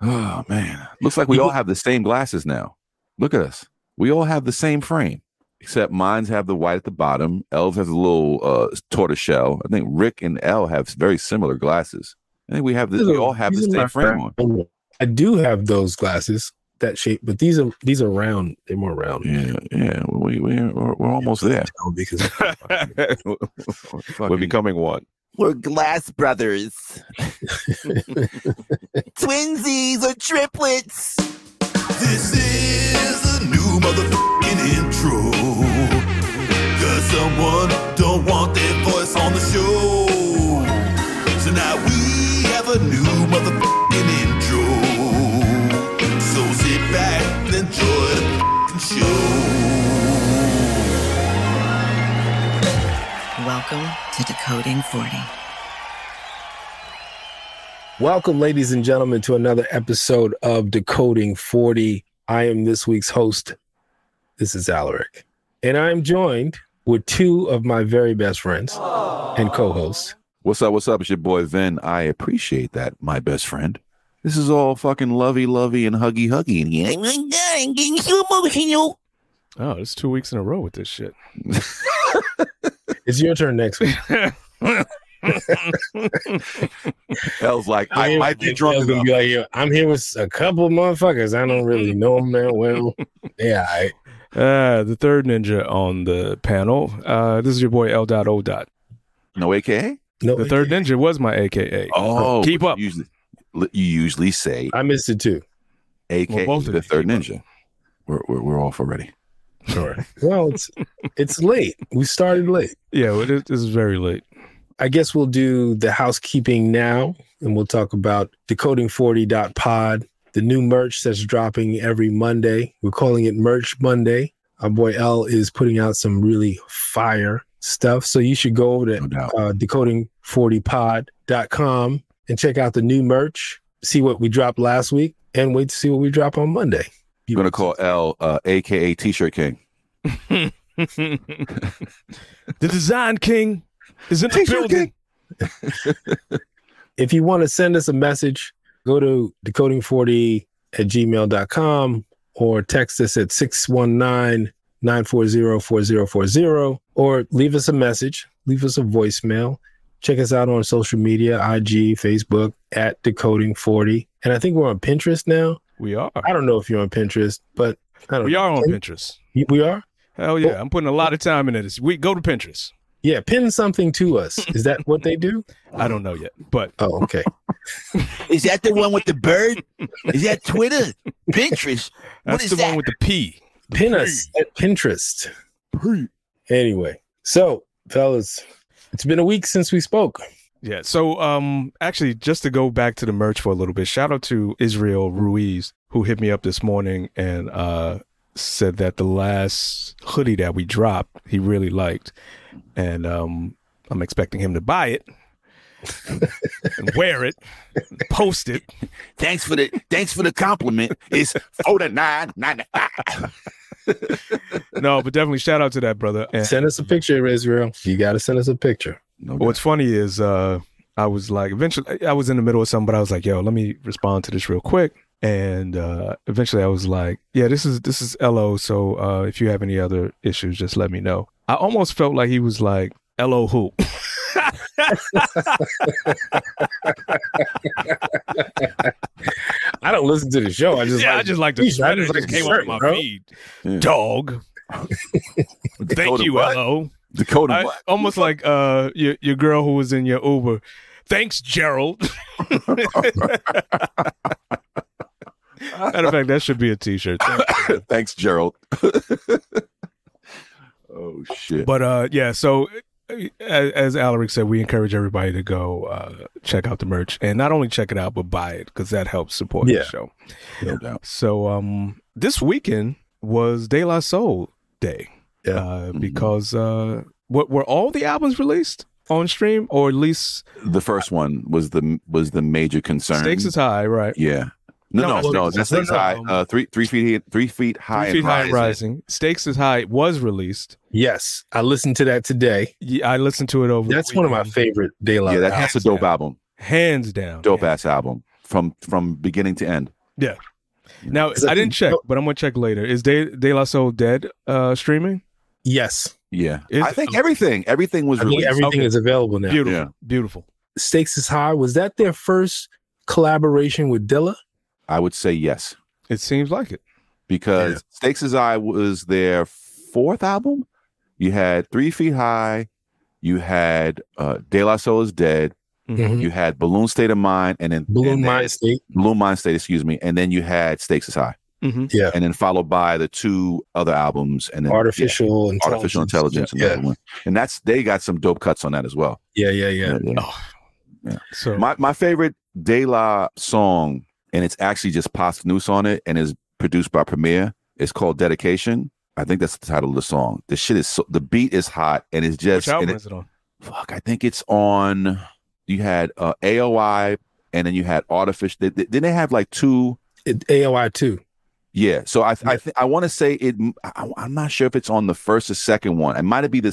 Oh, man. Looks like we all have the same glasses now. Look at us. We all have the same frame, except mine's have the white at the bottom. Elle's has a little tortoise shell. I think Rick and Elle have very similar glasses. I think we have this. We all have the same frame on. I do have those glasses, that shape, but these are round. They're more round. Yeah, yeah. We're almost there. Because we're becoming one. We're glass brothers. Twinsies or triplets. This is the new motherfucking intro. Cause someone don't want their voice on the show. So now we have a new motherfucking intro. So sit back and enjoy the fucking show. Welcome to Decoding 40. Welcome, ladies and gentlemen, to another episode of Decoding 40. I am this week's host. This is Alaric. And I'm joined with two of my very best friends and co-hosts. What's up? What's up? It's your boy, Vin. I appreciate that, my best friend. This is all fucking lovey-lovey and huggy-huggy in here. I'm getting so emotional. Oh, it's 2 weeks in a row with this shit. It's your turn next week. Elle's like, I might be drunk. Be like, yeah, I'm here with a couple motherfuckers. I don't really know them that well. Yeah, the third ninja on the panel. This is your boy L.O. No AKA? No, the AKA. Third ninja was my AKA. Oh, keep up. You usually say I missed it too. AKA well, the third ninja. We're off already. Sure. Well, it's late. We started late. Yeah, it is very late. I guess we'll do the housekeeping now, and we'll talk about Decoding40.pod, the new merch that's dropping every Monday. We're calling it Merch Monday. Our boy L is putting out some really fire stuff, so you should go over to Decoding40Pod.com and check out the new merch, see what we dropped last week, and wait to see what we drop on Monday. I'm going to call L, a.k.a. T-Shirt King. The Design King. Is it the building? If you want to send us a message, go to decoding40@gmail.com or text us at 619-940-4040 or leave us a message, leave us a voicemail. Check us out on social media, IG, Facebook, at Decoding40. And I think we're on Pinterest now. We are. I don't know if you're on Pinterest, but We are on Pinterest. We are? Hell yeah. I'm putting a lot of time into this. Go to Pinterest. Yeah, pin something to us. Is that what they do? I don't know yet, but... Oh, okay. Is that the one with the bird? Is that Twitter? Pinterest? What is that? That's the one with the P. Pin us at Pinterest. Anyway, so, fellas, it's been a week since we spoke. Yeah, so actually, just to go back to the merch for a little bit, shout out to Israel Ruiz, who hit me up this morning and said that the last hoodie that we dropped, he really liked. And I'm expecting him to buy it and wear it, and post it. Thanks for the compliment. It's $49.95. No, but definitely shout out to that brother. And send us a picture, Israel. You got to send us a picture. No what's funny is I was like, eventually I was in the middle of something, but I was like, yo, let me respond to this real quick. And eventually I was like, yeah, this is LO. So if you have any other issues, just let me know. I almost felt like he was like, LO who? I don't listen to the show. I just like the shirt came off my feed. Yeah. Dog. Thank you, LO. Dakota Black. Almost like your girl who was in your Uber. Thanks, Gerald. Matter of fact, that should be a T-shirt. Thanks, Gerald. Oh, shit. But, yeah, so as Alaric said, we encourage everybody to go check out the merch and not only check it out, but buy it because that helps support the show. No doubt. So this weekend was De La Soul Day because were all the albums released on stream, or at least the first one was the major concern. Stakes is High, right? Yeah. No, that's Stakes High. Three Feet High and Rising. Stakes is High was released. Yes, I listened to that today. Yeah, I listened to it over. That's one of my favorite De La. Yeah, that's a dope album. Hands down. Dope ass album. from beginning to end. Yeah. Now, I didn't check, but I'm going to check later. Is De La Soul Dead streaming? Yes. Yeah. I think everything was released. Everything is available now. Beautiful. Yeah. Beautiful. Stakes is High. Was that their first collaboration with Dilla? I would say yes. It seems like it. Because Stakes is High was their fourth album. You had 3 Feet High. You had De La Soul is Dead. Mm-hmm. You had Buhloone State of Mind, and then Buhloone Mind State, excuse me, and then you had Stakes is High, and then followed by the two other albums, and then Artificial Intelligence, another one, and they got some dope cuts on that as well. So my favorite De La song, and it's actually just Posthumous on it, and is produced by Premier. It's called Dedication. I think that's the title of the song. The shit is the beat is hot, and it's just. Which album is it on? Fuck, I think it's on. You had AOI, and then you had Artificial. Didn't they have like two? AOI 2. Yeah. So I want to say it. I'm not sure if it's on the first or second one. It might be the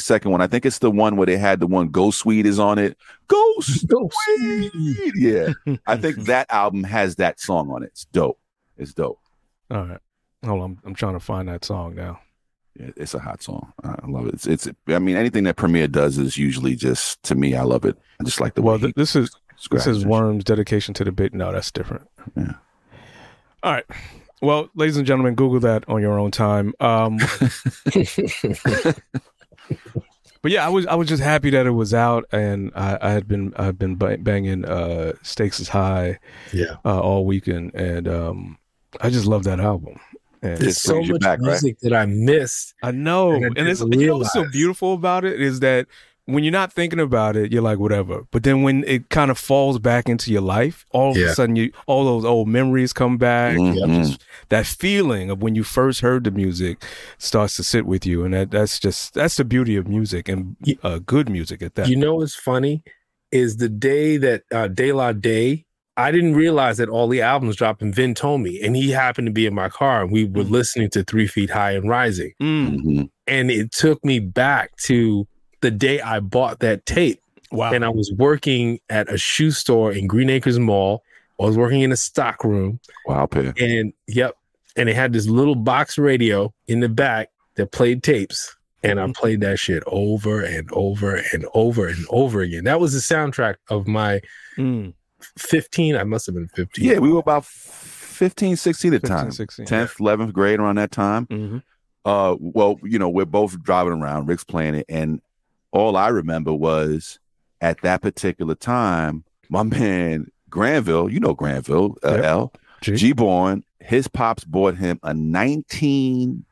second one. I think it's the one where they had the one Go Sweet is on it. Go Sweet. Yeah. I think that album has that song on it. It's dope. It's dope. All right. Hold on. I'm trying to find that song now. Yeah, it's a hot song. I love it. I mean, anything that Premier does is usually just, to me, I love it. I just like the way this is Worm's Dedication to the Bit. No, that's different. Yeah. All right. Well, ladies and gentlemen, Google that on your own time. But yeah, I was just happy that it was out, and I've been banging Stakes is High all weekend, and I just love that album. And there's so much music that I missed. I know. And it's, you know what's so beautiful about it is that when you're not thinking about it, you're like, whatever. But then when it kind of falls back into your life, all of a sudden, all those old memories come back. Mm-hmm. Just, that feeling of when you first heard the music starts to sit with you. And that's the beauty of music, and good music at that. You know what's funny is the day that De La Day, I didn't realize that all the albums dropped, and Vin told me, and he happened to be in my car, and we were listening to 3 Feet High and Rising. Mm-hmm. And it took me back to the day I bought that tape. Wow. And I was working at a shoe store in Green Acres Mall. I was working in a stock room. Wow, Pair. And and it had this little box radio in the back that played tapes. And I played that shit over and over and over and over again. That was the soundtrack of my 15, I must have been 15. Yeah, we were about 15, 16 at the time. 10th, 11th grade, around that time. Mm-hmm. Well, you know, we're both driving around, Rick's playing it, and all I remember was at that particular time, my man Granville, you know Granville, G-Born, his pops bought him a 1980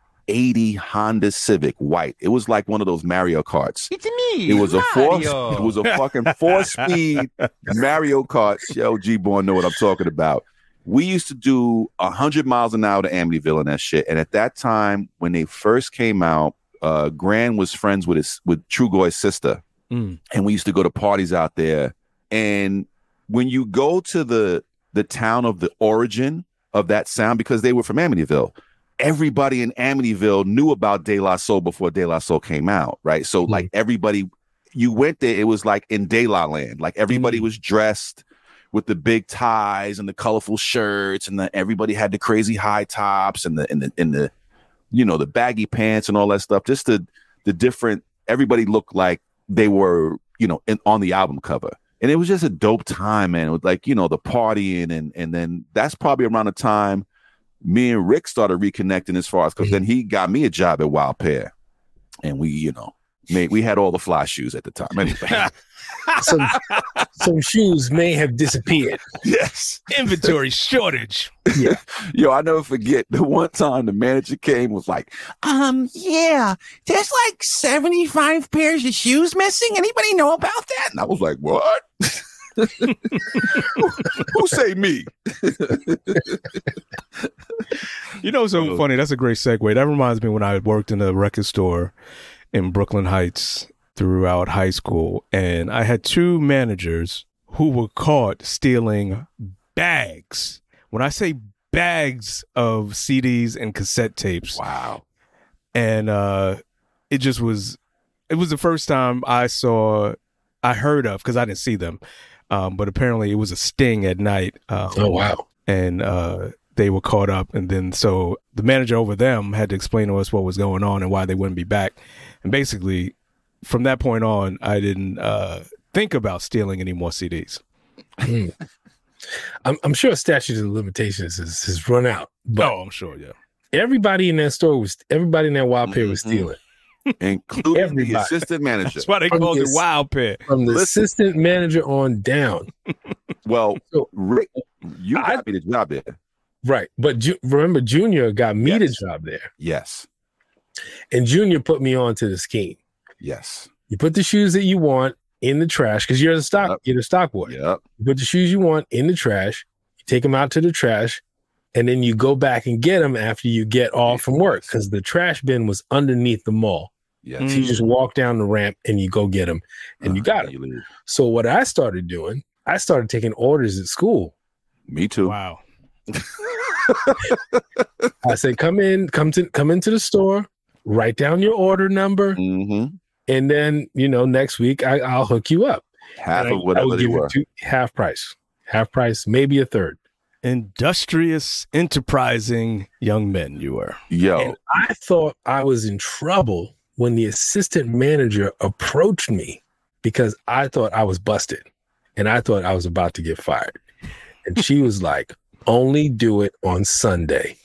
Honda Civic white. It was like one of those Mario Karts. It's me. It was a fucking 4-speed Mario Kart. Yo, G-Born know what I'm talking about. We used to do 100 miles an hour to Amityville and that shit. And at that time, when they first came out, Gran was friends with Trugoy's sister, and we used to go to parties out there. And when you go to the town of the origin of that sound, because they were from Amityville. Everybody in Amityville knew about De La Soul before De La Soul came out, right? So, like, everybody, you went there, it was like in De La Land. Like, everybody was dressed with the big ties and the colorful shirts, and everybody had the crazy high tops and the you know, the baggy pants and all that stuff. Just the different, everybody looked like they were, you know, on the album cover. And it was just a dope time, man. It was like, you know, the partying, and then that's probably around the time me and Rick started reconnecting, as far as, because then he got me a job at Wild Pair, and we, you know, we had all the fly shoes at the time. Anyway, some shoes may have disappeared. Yes, inventory shortage. Yeah, yo, I never forget the one time the manager came, was like, there's like 75 pairs of shoes missing. Anybody know about that?" And I was like, "What?" Who say me? You know, so funny. That's a great segue. That reminds me when I worked in a record store in Brooklyn Heights throughout high school, and I had two managers who were caught stealing bags. When I say bags of CDs and cassette tapes, wow! And it was the first time I heard of, because I didn't see them. But apparently it was a sting at night. And they were caught up. And then so the manager over them had to explain to us what was going on and why they wouldn't be back. And basically, from that point on, I didn't think about stealing any more CDs. I'm sure statute of limitations has run out. But oh, I'm sure, yeah. Everybody in that store was, everybody in that Wild Pair was stealing. Including everybody. The assistant manager. That's why they called it Wild Pair. From the assistant manager on down. Well, so, Rick, you got me the job there. Right. But remember, Junior got me the job there. Yes. And Junior put me onto the scheme. Yes. You put the shoes that you want in the trash because you're the stock boy. Yep. You put the shoes you want in the trash, you take them out to the trash, and then you go back and get them after you get off from work because the trash bin was underneath the mall. Yes. So you just walk down the ramp and you go get them and you got them. So what I started doing, I started taking orders at school. Me too. Wow. I said, come into the store, write down your order number. Mm-hmm. And then, next week I'll hook you up. Half of whatever they were. Half price, maybe a third. Industrious, enterprising young men you were. Yo. And I thought I was in trouble when the assistant manager approached me because I thought I was busted and I thought I was about to get fired. And she was like, only do it on Sunday.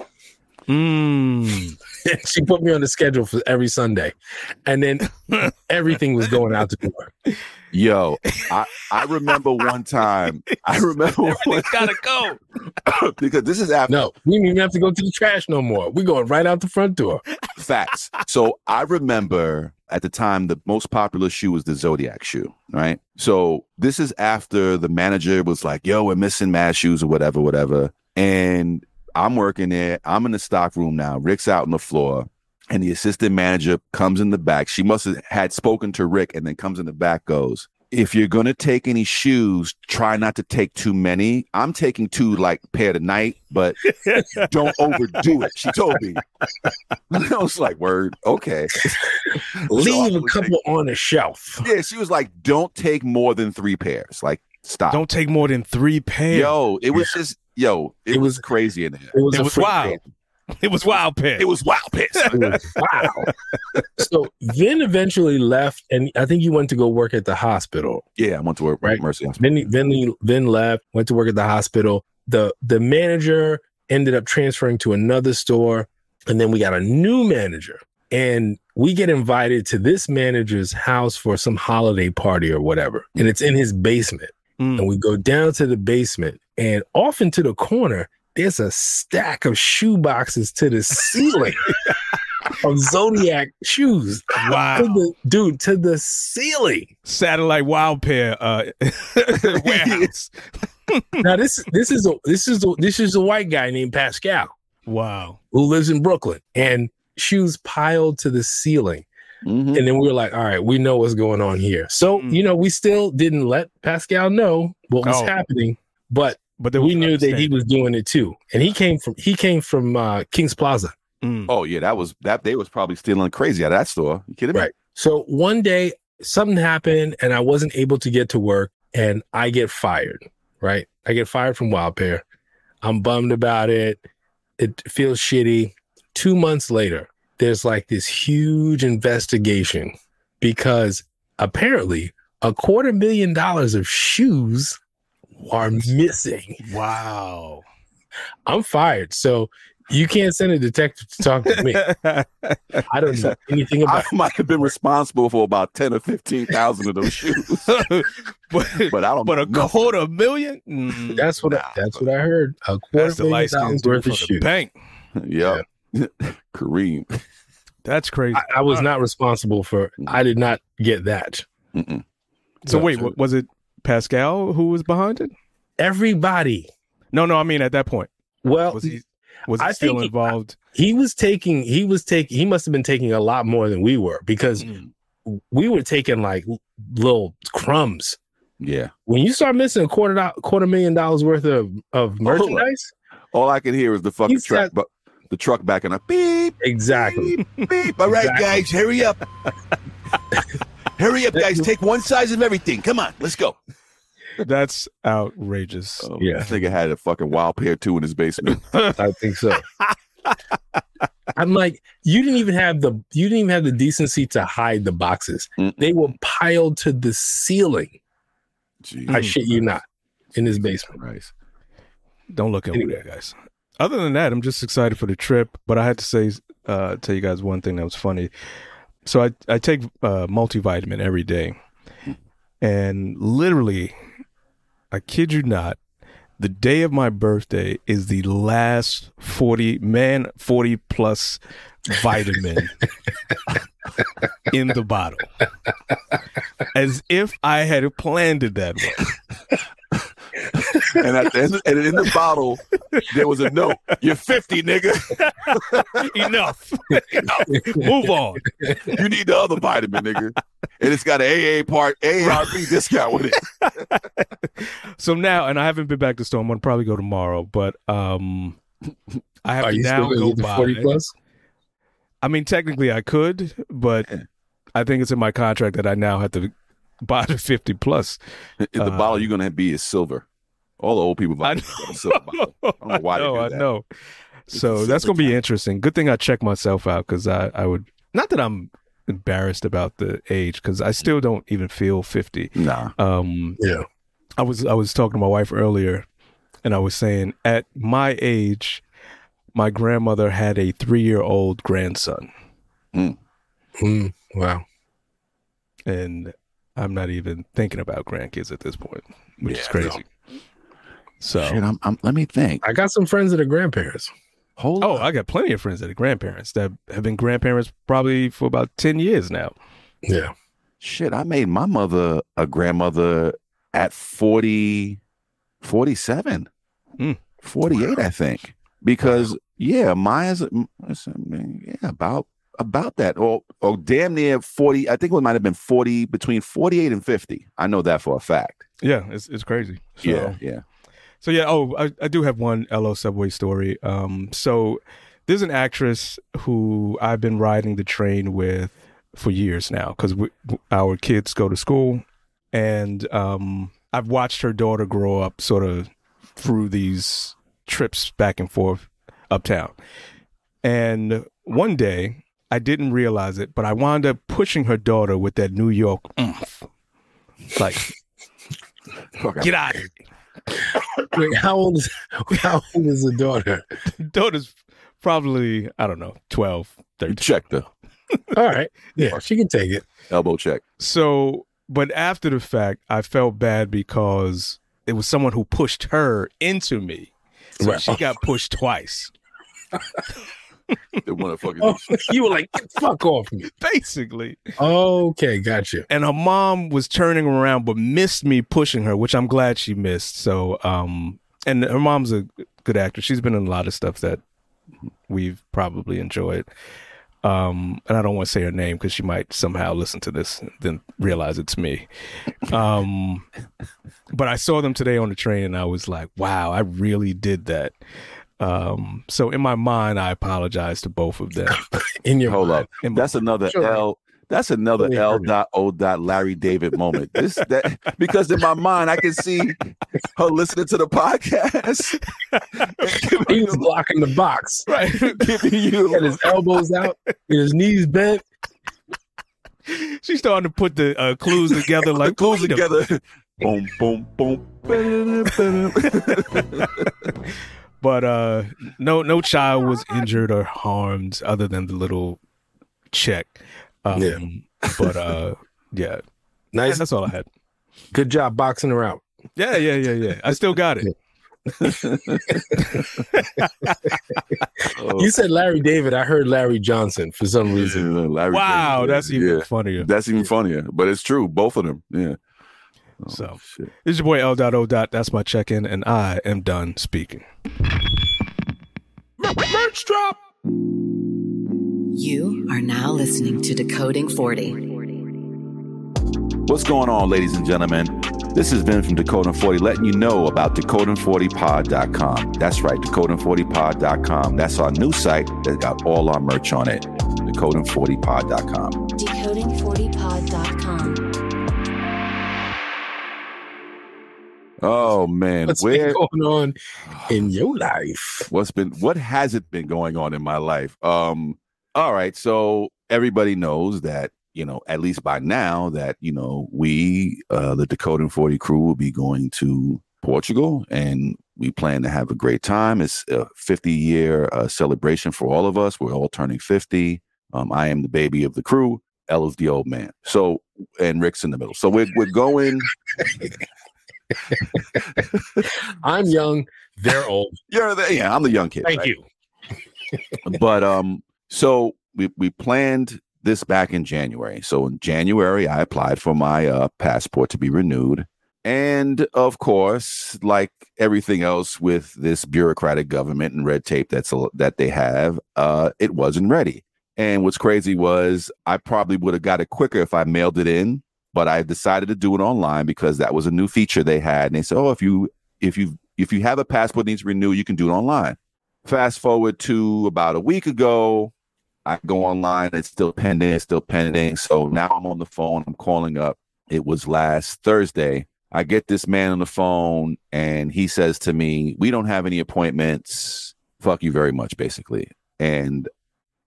She put me on the schedule for every Sunday. And then everything was going out the door. Yo, I remember one time. I remember everything's gotta go. Because this is after. No, we didn't even have to go to the trash no more. We're going right out the front door. Facts. So I remember at the time the most popular shoe was the Zodiac shoe, right? So this is after the manager was like, yo, we're missing mad shoes or whatever. And I'm working there. I'm in the stock room now. Rick's out on the floor, and the assistant manager comes in the back. She must have had spoken to Rick, and then comes in the back, goes, if you're going to take any shoes, try not to take too many. I'm taking two, like, pair tonight, but don't overdo it, she told me. And I was like, word, okay. Leave a couple on the shelf. Yeah, she was like, don't take more than three pairs. Like, stop. Don't take more than three pairs. Yo, it was just... Yo, it was crazy in there. It was wild. It was Wild Pair. It was Wild Pair. Wow. So Vin eventually left, and I think you went to go work at the hospital. Yeah, I went to work at Mercy Hospital. Vin left, went to work at the hospital. The manager ended up transferring to another store, and then we got a new manager. And we get invited to this manager's house for some holiday party or whatever, and it's in his basement. And we go down to the basement, and off into the corner, there's a stack of shoe boxes to the ceiling of Zodiac shoes. Wow. To the ceiling. Satellite Wild Pair warehouse. Now this is a white guy named Pascal. Wow. Who lives in Brooklyn, and shoes piled to the ceiling. Mm-hmm. And then we were like, all right, we know what's going on here. So, we still didn't let Pascal know what was happening, but we knew that he was doing it too. And he came from King's Plaza. Mm. Oh yeah, they was probably stealing crazy out of that store. You kidding me? Right. So one day something happened and I wasn't able to get to work and I get fired, right? I get fired from Wild Pair. I'm bummed about it. It feels shitty. 2 months later, there's like this huge investigation because apparently $250,000 of shoes are missing. Wow. I'm fired. So you can't send a detective to talk to me. I don't know anything about it. I might have been responsible for about 10 or 15,000 of those shoes. but I don't know. But $250,000? Mm, that's what I heard. $250,000 worth of shoes. Bank. Yeah. Kareem, that's crazy. I was not responsible for. I did not get that. Mm-mm. So wait, was it Pascal who was behind it? Everybody. No. I mean, at that point, well, was he still involved? He must have been taking a lot more than we were because we were taking like little crumbs. Yeah. When you start missing $250,000 worth of merchandise, all I could hear is the fucking track. But the truck backing up. Beep. Exactly. Beep. Beep. All right, guys, hurry up. Hurry up, guys. Take one size of everything. Come on, let's go. That's outrageous. Yeah, I think I had a fucking Wild Pair 2 in his basement. I think so. I'm like, you didn't even have the decency to hide the boxes. Mm-mm. They were piled to the ceiling. Jeez. I shit you not, in his basement. Christ. Don't look over there, guys. Other than that, I'm just excited for the trip. But I had to say, tell you guys one thing that was funny. So I take multivitamin every day, and literally, I kid you not, the day of my birthday is the last 40 plus vitamin in the bottle, as if I had planned it that way. And at the end, and in the bottle, there was a note. You're 50, nigga. Enough. Enough. Move on. You need the other vitamin, nigga. And it's got an AARP discount with it. So now, and I haven't been back to store. I'm going to probably go tomorrow, but I have to now go buy 40 plus? I mean, technically I could, but I think it's in my contract that I now have to buy the 50 plus. The bottle you're going to be is silver. All the old people buy silver bottle. I don't know why they do that. I know. So that's going to be interesting. Good thing I checked myself out, because I would, not that I'm embarrassed about the age, because I still don't even feel 50. Nah. Yeah. I was talking to my wife earlier, and I was saying at my age, my grandmother had a 3-year-old grandson. Mm. Mm. Wow. And I'm not even thinking about grandkids at this point, which is crazy. No. So shit, let me think. I got some friends that are grandparents. Hold on. I got plenty of friends that are grandparents that have been grandparents probably for about 10 years now. Yeah. Shit, I made my mother a grandmother at 47, 48, I think. Because, about that, or damn near 40. I think it might have been 40, between 48 and 50. I know that for a fact. Yeah, it's crazy. So, yeah. So yeah. Oh, I do have one LO subway story. So there's an actress who I've been riding the train with for years now, because our kids go to school, and I've watched her daughter grow up sort of through these trips back and forth uptown. And one day, I didn't realize it, but I wound up pushing her daughter with that New York like, get out of here. Wait, how old is the daughter? Daughter's probably, I don't know, 12, 13. You checked her. All right. Yeah, she can take it. Elbow check. So, but after the fact, I felt bad because it was someone who pushed her into me. So she got pushed twice. You were like, get the fuck off me, basically. Okay, gotcha. And her mom was turning around, but missed me pushing her, which I'm glad she missed. So, and her mom's a good actress. She's been in a lot of stuff that we've probably enjoyed. And I don't want to say her name, because she might somehow listen to this and then realize it's me. But I saw them today on the train, and I was like, wow, I really did that. So in my mind, I apologize to both of them. In your hold mind. Up, that's another sure. L. That's another L.O. Larry David moment. Because in my mind, I can see her listening to the podcast. He was blocking the box, right? He had his elbows out, his knees bent. She's starting to put the clues together, like clues together. Boom, boom, boom. But no child was injured or harmed other than the little check. But yeah. Nice. Yeah, that's all I had. Good job boxing her out. Yeah. I still got it. You said Larry David. I heard Larry Johnson for some reason. Larry David. That's even funnier. That's even funnier. But it's true. Both of them. Yeah. Oh, so shit. It's your boy L.O. That's my check-in, and I am done speaking. Merch drop. You are now listening to Decoding 40. What's going on, ladies and gentlemen? This has been from Decoding 40, letting you know about Decoding40Pod.com. That's right, Decoding40Pod.com. That's our new site that's got all our merch on it. Decoding40Pod.com. Decoding40Pod.com. Oh man, what's been going on in your life? What has it been going on in my life? All right, so everybody knows that, you know, at least by now, that, you know, we, the Decoding 40 crew, will be going to Portugal, and we plan to have a great time. It's a 50-year celebration for all of us. We're all turning 50. I am the baby of the crew. L is the old man. So, and Rick's in the middle. So we're going. I'm young. They're old. I'm the young kid. Thank you. But so we planned this back in January. So in January, I applied for my passport to be renewed. And of course, like everything else with this bureaucratic government and red tape that they have, it wasn't ready. And what's crazy was I probably would have got it quicker if I mailed it in, but I decided to do it online because that was a new feature they had. And they said, oh, if you have a passport that needs to renew, you can do it online. Fast forward to about a week ago, I go online. It's still pending. So now I'm on the phone. I'm calling up. It was last Thursday. I get this man on the phone and he says to me, we don't have any appointments. Fuck you very much, basically. And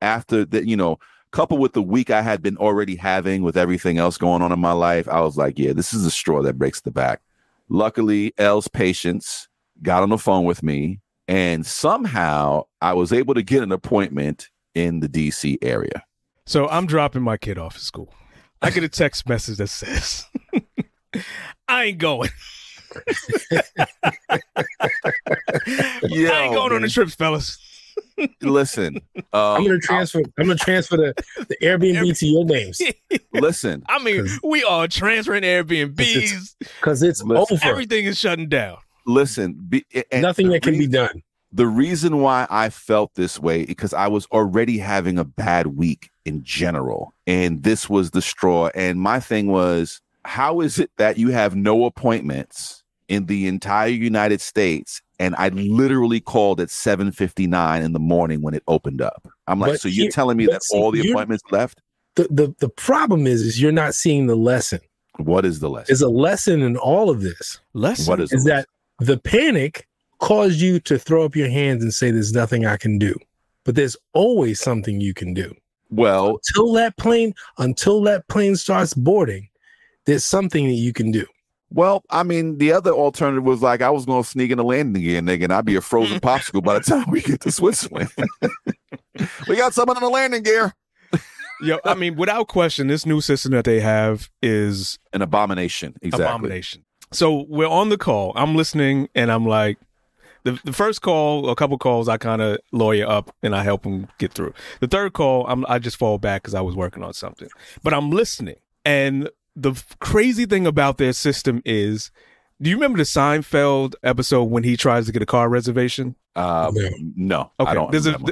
after that, you know, coupled with the week I had been already having with everything else going on in my life, I was like, yeah, this is the straw that breaks the back. Luckily, L's patience got on the phone with me, and somehow I was able to get an appointment in the DC area. So I'm dropping my kid off at school. I get a text message that says, I ain't going. I ain't going on the trips, fellas. Listen, I'm gonna transfer the Airbnb to your names. Listen, I mean, we are transferring Airbnbs because it's over. Everything is shutting down. Listen, nothing that can be done. The reason why I felt this way is because I was already having a bad week in general, and this was the straw. And my thing was, how is it that you have no appointments in the entire United States? And I literally called at 7:59 in the morning when it opened up. I'm like, so you're telling me that all the appointments left? The problem is you're not seeing the lesson. What is the lesson? There's a lesson in all of this. What is that? The panic caused you to throw up your hands and say, there's nothing I can do. But there's always something you can do. Well, until that plane starts boarding, there's something that you can do. Well, I mean, the other alternative was like I was going to sneak in a landing gear, nigga, and I'd be a frozen popsicle by the time we get to Switzerland. We got someone in the landing gear. Yo, I mean, without question, this new system that they have is an abomination. Exactly. Abomination. So we're on the call. I'm listening, and I'm like, the first call, a couple calls, I kind of lawyer up, and I help them get through. The third call, I just fall back because I was working on something. But I'm listening, and the crazy thing about their system is, do you remember the Seinfeld episode when he tries to get a car reservation? No. Okay. I don't. There's an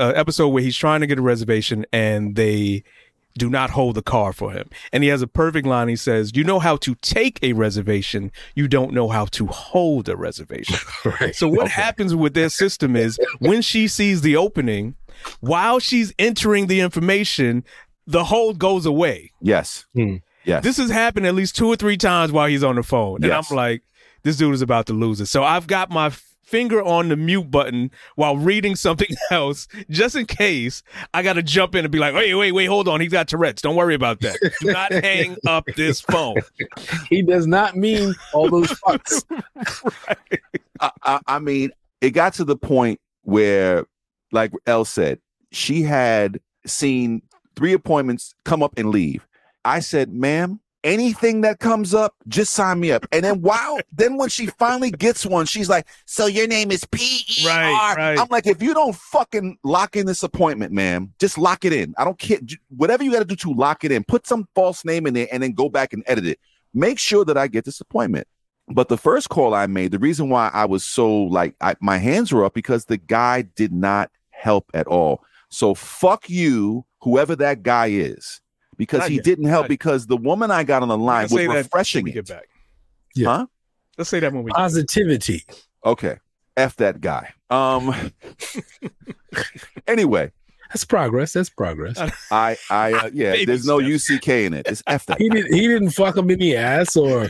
episode where he's trying to get a reservation and they do not hold the car for him. And he has a perfect line. He says, you know how to take a reservation. You don't know how to hold a reservation. Right. So what happens with their system is when she sees the opening, while she's entering the information, the hold goes away. Yes. Mm. Yes. This has happened at least 2 or 3 times while he's on the phone. Yes. And I'm like, this dude is about to lose it. So I've got my finger on the mute button while reading something else, just in case I got to jump in and be like, wait, hold on. He's got Tourette's. Don't worry about that. Do not hang up this phone. He does not mean all those fucks. Right. I mean, it got to the point where, like Elle said, she had seen 3 appointments come up and leave. I said, ma'am, anything that comes up, just sign me up. And then when she finally gets one, she's like, so your name is P-E-R. Right. I'm like, if you don't fucking lock in this appointment, ma'am, just lock it in. I don't care. Whatever you got to do to lock it in, put some false name in there and then go back and edit it. Make sure that I get this appointment. But the first call I made, the reason why I was so like, my hands were up because the guy did not help at all. So fuck you, whoever that guy is, because he didn't help, because the woman I got on the line was refreshing it. Get back. Yeah. Huh? Let's say that when we positivity. Okay. F that guy. Anyway. That's progress. There's no UCK in it. It's F that guy. He didn't fuck him in the ass or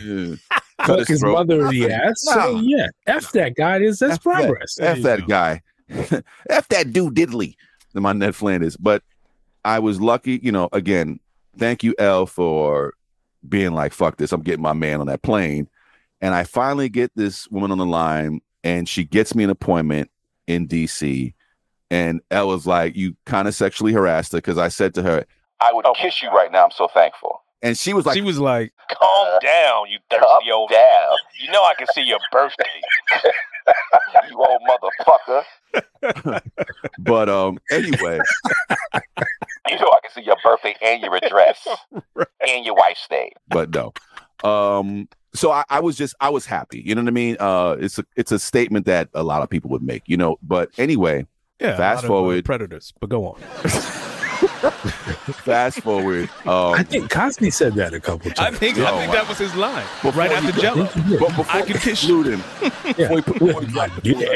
Fuck his mother, yes. No. So, yeah. F that guy. That's F progress. That. F that guy. F that dude diddly. My Ned Flanders. But I was lucky, you know, again, thank you, L, for being like, fuck this. I'm getting my man on that plane. And I finally get this woman on the line, and she gets me an appointment in DC. And Elle was like, you kind of sexually harassed her, because I said to her, I would kiss you right now. I'm so thankful. And she was like, calm down, you thirsty old down. You know I can see your birthday. You old motherfucker. But anyway. You know I can see your birthday and your address. Right. And your wife's name. But no. So I was happy. You know what I mean? It's a statement that a lot of people would make, you know. But anyway, yeah, fast forward. Predators, but go on. Fast forward. I think Cosby said that a couple times. I think that was his line. Before right after Jello. But before I can kiss you. Him. Yeah. Before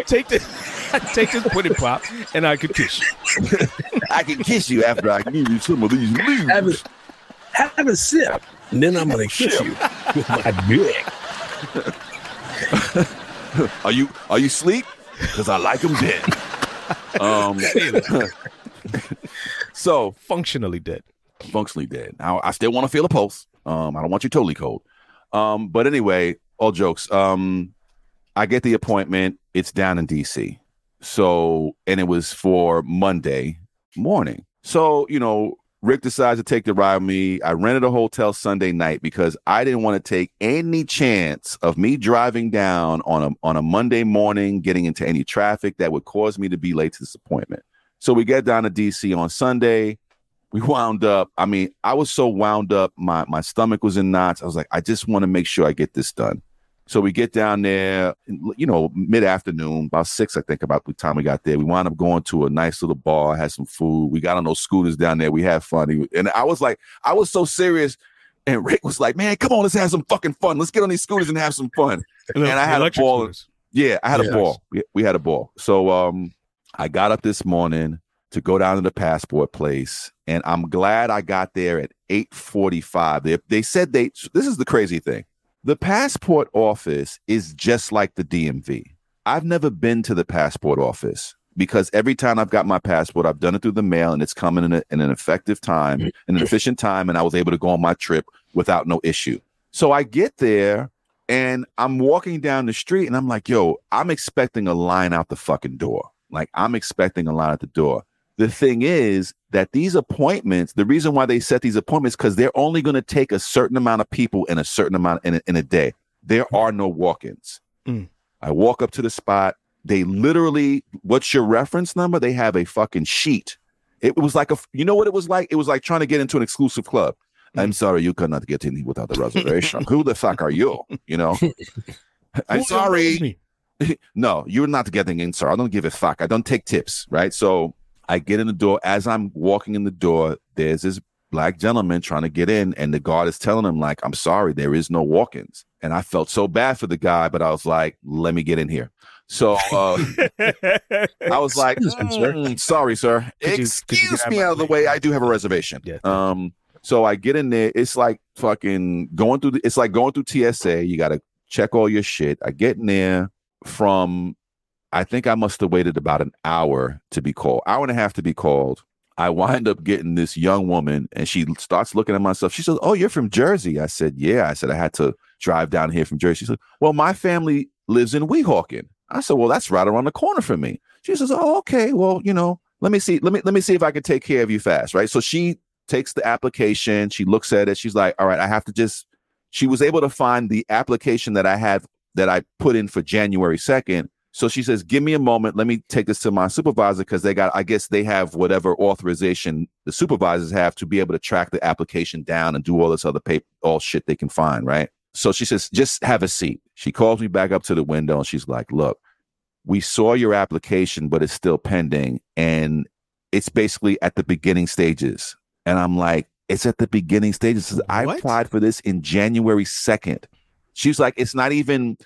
take this pudding pop, and I could kiss you. I can kiss you after I give you some of these leaves. Have a sip, and then I'm gonna kiss you with my dick. Are you asleep? Because I like them dead. So functionally dead. Now I still want to feel a pulse. I don't want you totally cold. But anyway, all jokes. I get the appointment. It's down in DC. So, and it was for Monday morning. So, you know, Rick decides to take the ride with me. I rented a hotel Sunday night because I didn't want to take any chance of me driving down on a Monday morning, getting into any traffic that would cause me to be late to this appointment. So we get down to DC on Sunday. We wound up. I mean, I was so wound up. My stomach was in knots. I was like, I just want to make sure I get this done. So we get down there, you know, mid-afternoon, about 6, I think, about the time we got there. We wound up going to a nice little bar, had some food. We got on those scooters down there. We had fun. And I was like, I was so serious. And Rick was like, man, come on, let's have some fucking fun. Let's get on these scooters and have some fun. And I had a ball. Scooters. Yeah, I had a ball. We had a ball. So I got up this morning to go down to the passport place. And I'm glad I got there at 8:45. They said this is the crazy thing. The passport office is just like the DMV. I've never been to the passport office because every time I've got my passport, I've done it through the mail, and it's coming in an efficient time, and I was able to go on my trip without no issue. So I get there, and I'm walking down the street, and I'm like, yo, I'm expecting a line out the fucking door. Like, I'm expecting a line at the door. The thing is that these appointments, the reason why they set these appointments, because they're only going to take a certain amount of people in a certain amount in a day. There are no walk-ins. Mm. I walk up to the spot. They literally, what's your reference number? They have a fucking sheet. It was like you know what it was like? It was like trying to get into an exclusive club. Mm. I'm sorry, you cannot get in without a reservation. Who the fuck are you? You know? I'm sorry. No, you're not getting in, sir. I don't give a fuck. I don't take tips, right? So I get in the door. As I'm walking in the door, there's this black gentleman trying to get in, and the guard is telling him, like, I'm sorry, there is no walk-ins. And I felt so bad for the guy, but I was like, let me get in here. So I was like, sorry, sir. Excuse me out of the way. I do have a reservation. Yeah. So I get in there. It's like fucking going through TSA. You got to check all your shit. I get in there I think I must have waited about an hour and a half to be called. I wind up getting this young woman, and she starts looking at myself. She says, oh, you're from Jersey. I said, yeah. I said, I had to drive down here from Jersey. She said, well, my family lives in Weehawken. I said, well, that's right around the corner from me. She says, oh, okay. Well, you know, let me see if I can take care of you fast, right? So she takes the application. She looks at it. She's like, all right, I have to she was able to find the application that I had that I put in for January 2nd. So she says, give me a moment. Let me take this to my supervisor because I guess they have whatever authorization the supervisors have to be able to track the application down and do all this other paper, all shit they can find, right? So she says, just have a seat. She calls me back up to the window, and she's like, look, we saw your application, but it's still pending, and it's basically at the beginning stages. And I'm like, it's at the beginning stages. She says, I applied for this in January 2nd. She's like, it's not even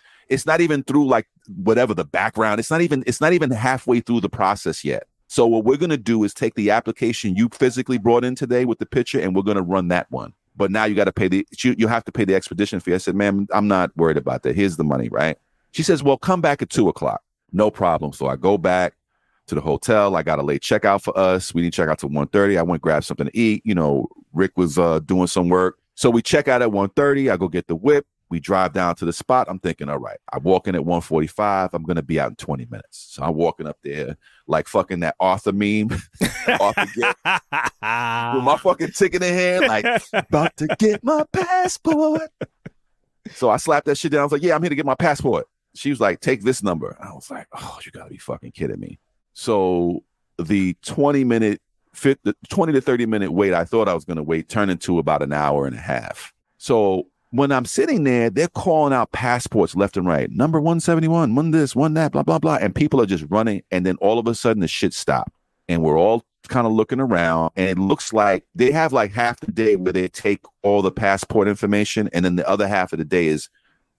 through like whatever the background. It's not even halfway through the process yet. So what we're going to do is take the application you physically brought in today with the picture, and we're going to run that one. But now you got to pay the, you have to pay the expedition fee. I said, ma'am, I'm not worried about that. Here's the money, right? She says, well, come back at 2 o'clock. No problem. So I go back to the hotel. I got a late checkout for us. We didn't check out till 1:30. I went grab something to eat. You know, Rick was doing some work. So we check out at 1:30. I go get the whip. We drive down to the spot. I'm thinking, all right, I walk in at 1:45. I'm going to be out in 20 minutes. So I'm walking up there like fucking that Arthur meme. Arthur Get, with my fucking ticket in hand, like, about to get my passport. So I slapped that shit down. I was like, yeah, I'm here to get my passport. She was like, take this number. I was like, oh, you got to be fucking kidding me. So the 20 to 30 minute wait I thought I was going to wait turned into about an hour and a half. So when I'm sitting there, they're calling out passports left and right. Number 171, one this, one that, blah, blah, blah. And people are just running. And then all of a sudden the shit stopped. And we're all kind of looking around. And it looks like they have like half the day where they take all the passport information. And then the other half of the day is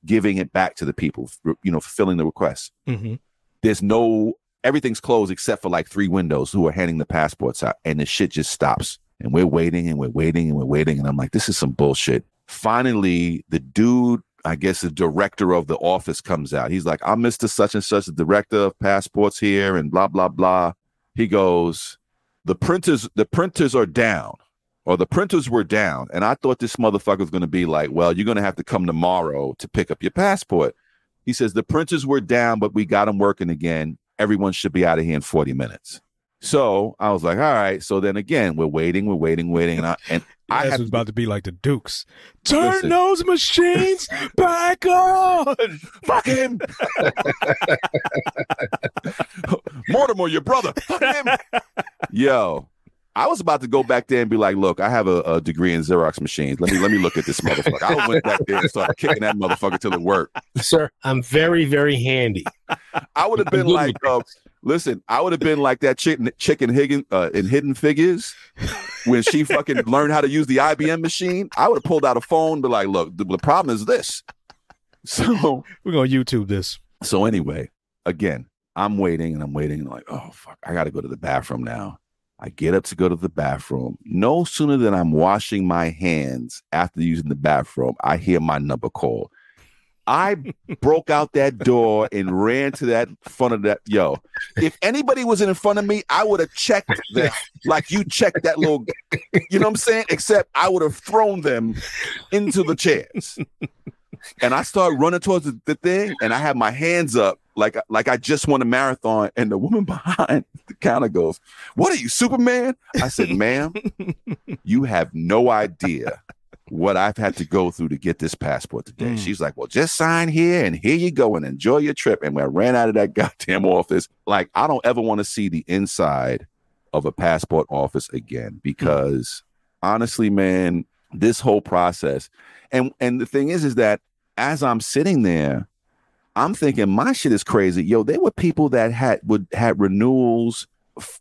giving it back to the people, you know, fulfilling the request. Mm-hmm. Everything's closed except for like three windows who are handing the passports out. And the shit just stops. And we're waiting and we're waiting and we're waiting. And I'm like, this is some bullshit. Finally, the dude, I guess the director of the office, comes out. He's like, I'm Mr. Such and Such, the director of passports here, and blah, blah, blah. He goes, the printers are down, or the printers were down. And I thought this motherfucker was going to be like, well, you're going to have to come tomorrow to pick up your passport. He says, the printers were down, but we got them working again. Everyone should be out of here in 40 minutes. So I was like, all right. So then again, we're waiting. And I was about to be like the Dukes. Turn those machines back on. Fuck him. Mortimer, your brother. Fuck him. Yo, I was about to go back there and be like, look, I have a degree in Xerox machines. Let me look at this motherfucker. I went back there and started kicking that motherfucker till it worked. Sir, I'm very, very handy. I would have been like, listen, I would have been like that chicken Higgins in Hidden Figures when she fucking learned how to use the IBM machine. I would have pulled out a phone, be like, look, the problem is this. So we're going to YouTube this. So anyway, again, I'm waiting. And I'm like, oh, fuck, I got to go to the bathroom now. I get up to go to the bathroom. No sooner than I'm washing my hands after using the bathroom, I hear my number called. I broke out that door and ran to that front of that. Yo, if anybody was in front of me, I would have checked them like you checked that little, you know what I'm saying? Except I would have thrown them into the chairs. And I start running towards the thing, and I have my hands up like I just won a marathon. And the woman behind the counter goes, what are you, Superman? I said, ma'am, you have no idea what I've had to go through to get this passport today. Mm. She's like, well, just sign here and here you go and enjoy your trip. And when I ran out of that goddamn office, like, I don't ever want to see the inside of a passport office again, because honestly, man, this whole process. And the thing is that as I'm sitting there, I'm thinking my shit is crazy. Yo, there were people that had renewals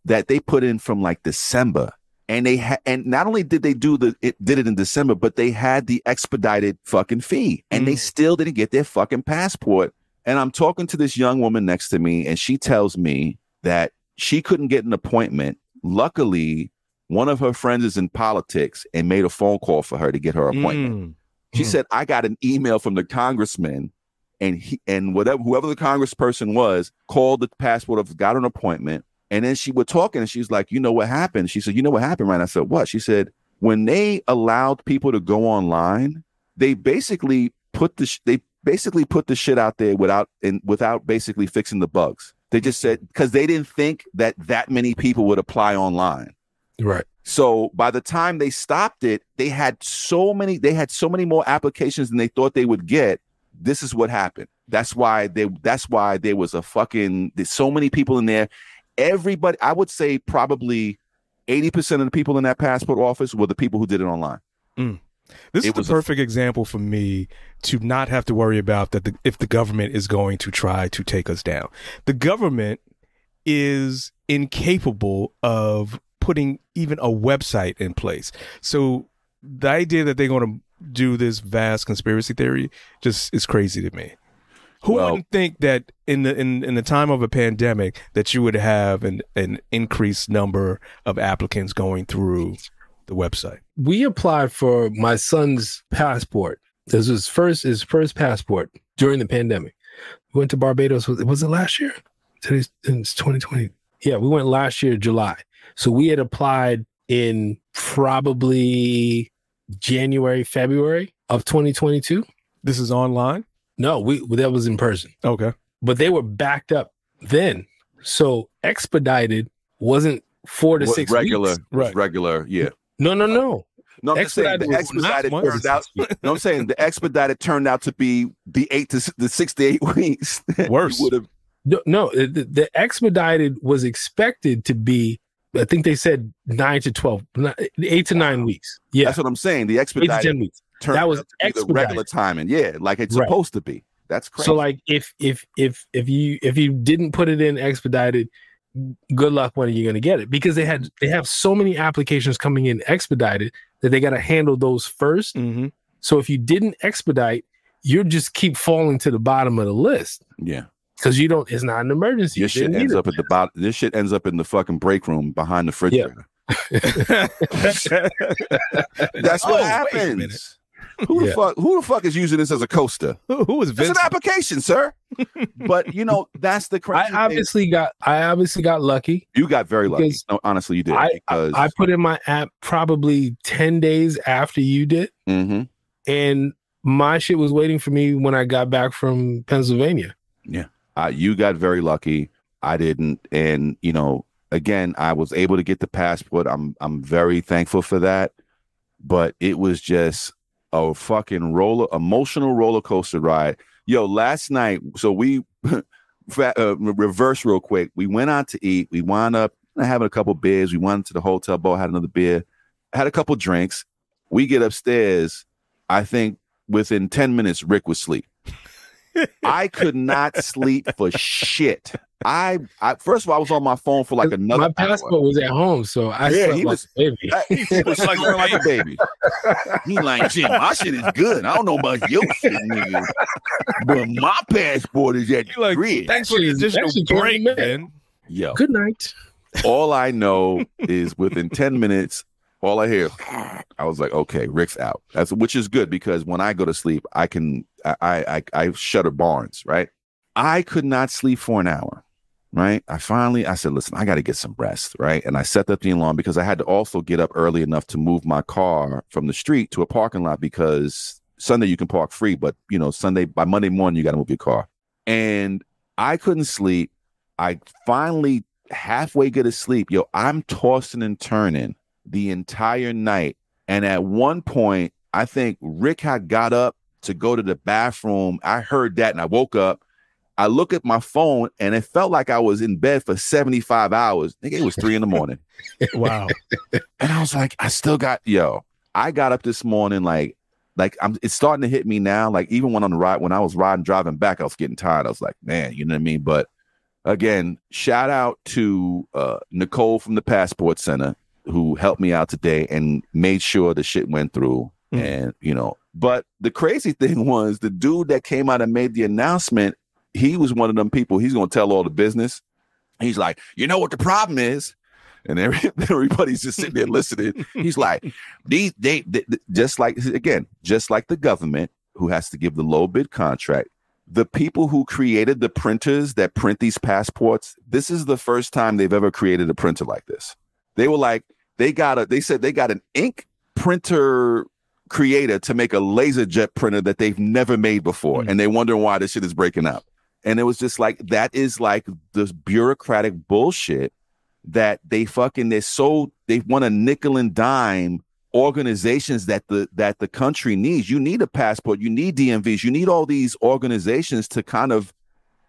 that they put in from like December. And and not only did they did it in December, but they had the expedited fucking fee, and they still didn't get their fucking passport. And I'm talking to this young woman next to me, and she tells me that she couldn't get an appointment. Luckily, one of her friends is in politics and made a phone call for her to get her appointment. She said, I got an email from the congressman, and whoever the congressperson was called the passport office, got an appointment. And then she was talking, and she's like, you know what happened? She said, you know what happened, right? I said, what? She said, when they allowed people to go online, they basically put the shit out there without basically fixing the bugs. They just said, because they didn't think that many people would apply online. Right. So by the time they stopped it, they had so many more applications than they thought they would get. This is what happened. That's why there was there's so many people in there. Everybody, I would say probably 80% of the people in that passport office were the people who did it online. This is the perfect example for me to not have to worry about if the government is going to try to take us down. The government is incapable of putting even a website in place. So the idea that they're going to do this vast conspiracy theory just is crazy to me. Who wouldn't think that in the time of a pandemic that you would have an increased number of applicants going through the website. We applied for my son's passport. This was his first passport during the pandemic. We went to Barbados. Was it last year? Today's 2020. Yeah, we went last year, July. So we had applied in probably January, February of 2022. This is online? No, that was in person. Okay. But they were backed up then. So expedited wasn't 4 to 6 weeks. Right. Regular, yeah. No. No, I'm saying the expedited turns out. No, I'm saying the expedited turned out to be the 6 to 8 weeks. Worse. No, the expedited was expected to be, I think they said 8 to 9 weeks. Yeah, that's what I'm saying. The expedited turned that was out to be the regular timing. Yeah, like it's supposed to be. That's crazy. So, like, if you didn't put it in expedited, good luck when you're going to get it, because they have so many applications coming in expedited that they got to handle those first. Mm-hmm. So if you didn't expedite, you just keep falling to the bottom of the list. Yeah. Because you don't, it's not an emergency. This shit ends up at the bottom. This shit ends up in the fucking break room behind the refrigerator. Yeah. That's what happens. Who the fuck is using this as a coaster? Who is Vince? It's an application, sir. But you know, that's the crazy thing. I obviously got lucky. You got very lucky. No, honestly, you did. I put in my app probably 10 days after you did. Mm-hmm. And my shit was waiting for me when I got back from Pennsylvania. Yeah. You got very lucky. I didn't. And you know, again, I was able to get the passport. I'm very thankful for that. But it was just a fucking emotional roller coaster ride. Yo, last night, so we reverse real quick. We went out to eat. We wound up having a couple beers. We went to the hotel bar, had another beer, had a couple drinks. We get upstairs. I think within 10 minutes, Rick was asleep. I could not sleep for shit. I first of all, I was on my phone for like another. My passport hour. Was at home, so I slept like a baby. He like, shit, my shit is good. I don't know about your shit, nigga, but my passport is at the grid. Thanks for the additional break, man. Yo, good night. All I know is within 10 minutes, all I hear. I was like, okay, Rick's out. That's which is good, because when I go to sleep, I can. I shutter barns, right? I could not sleep for an hour, right? I said, listen, I got to get some rest, right? And I set up the alarm because I had to also get up early enough to move my car from the street to a parking lot, because Sunday you can park free, but you know, by Monday morning, you got to move your car. And I couldn't sleep. I finally halfway get to sleep. Yo, I'm tossing and turning the entire night. And at one point, I think Rick had got up to go to the bathroom. I heard that and I woke up. I look at my phone and it felt like I was in bed for 75 hours. I think it was 3 a.m. Wow. And I was like, I got up this morning. It's starting to hit me now. Like even when on the ride, when I was driving back, I was getting tired. I was like, man, you know what I mean? But again, shout out to Nicole from the Passport Center who helped me out today and made sure the shit went through. Mm. And, you know, but the crazy thing was the dude that came out and made the announcement, he was one of them people. He's going to tell all the business. He's like, you know what the problem is? And everybody's just sitting there listening. He's like, just like the government who has to give the low bid contract, the people who created the printers that print these passports, this is the first time they've ever created a printer like this. They were like, they said they got an ink printer creator to make a laser jet printer that they've never made before. Mm. And they wonder why this shit is breaking up. And it was just like, that is like this bureaucratic bullshit that they want to nickel and dime organizations that the country needs. You need a passport, you need DMVs, you need all these organizations to kind of,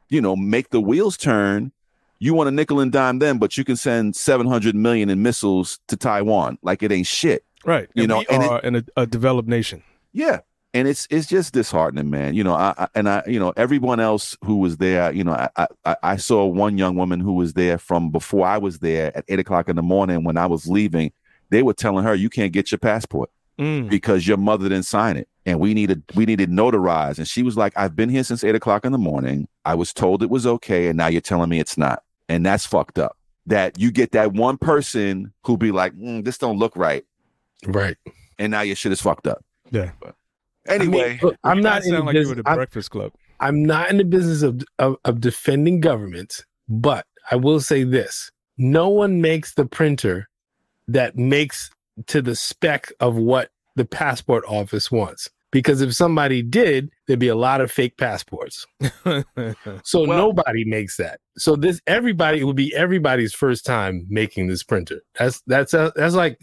you know, make the wheels turn. You want to nickel and dime them, but you can send 700 million in missiles to Taiwan. Like it ain't shit. Right. You know, we are in a developed nation. Yeah. And it's just disheartening, man. You know, I everyone else who was there, you know, I saw one young woman who was there from before I was there at 8 o'clock in the morning. When I was leaving, they were telling her, you can't get your passport because your mother didn't sign it. And we need it notarized. And she was like, I've been here since 8 o'clock in the morning. I was told it was okay. And now you're telling me it's not. And that's fucked up that you get that one person who be like, this don't look right. Right. And now your shit is fucked up. Yeah. But anyway, I mean, look, I'm not in the business. Breakfast Club. I'm not in the business of defending governments, but I will say this. No one makes the printer that makes to the spec of what the passport office wants. Because if somebody did, there'd be a lot of fake passports. So nobody makes that. So this everybody, it would be everybody's first time making this printer. That's like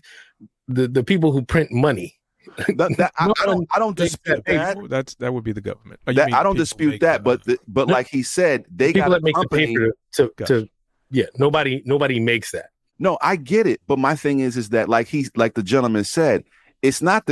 the people who print money. I don't dispute that. That would be the government. I don't dispute that, but like he said, they got a company. People that make the paper to yeah. Nobody makes that. No, I get it, but my thing is that like the gentleman said. It's not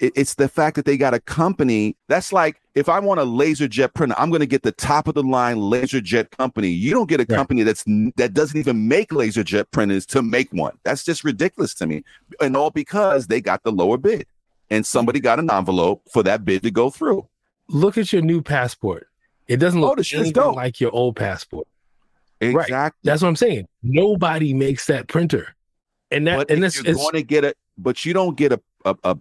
it's the fact that they got a company. That's like, if I want a laser jet printer, I'm going to get the top of the line laser jet company. You don't get a company that doesn't even make laser jet printers to make one. That's just ridiculous to me. And all because they got the lower bid and somebody got an envelope for that bid to go through. Look at your new passport. It doesn't look anything like your old passport. Exactly. Right. That's what I'm saying. Nobody makes that printer. And but you don't get a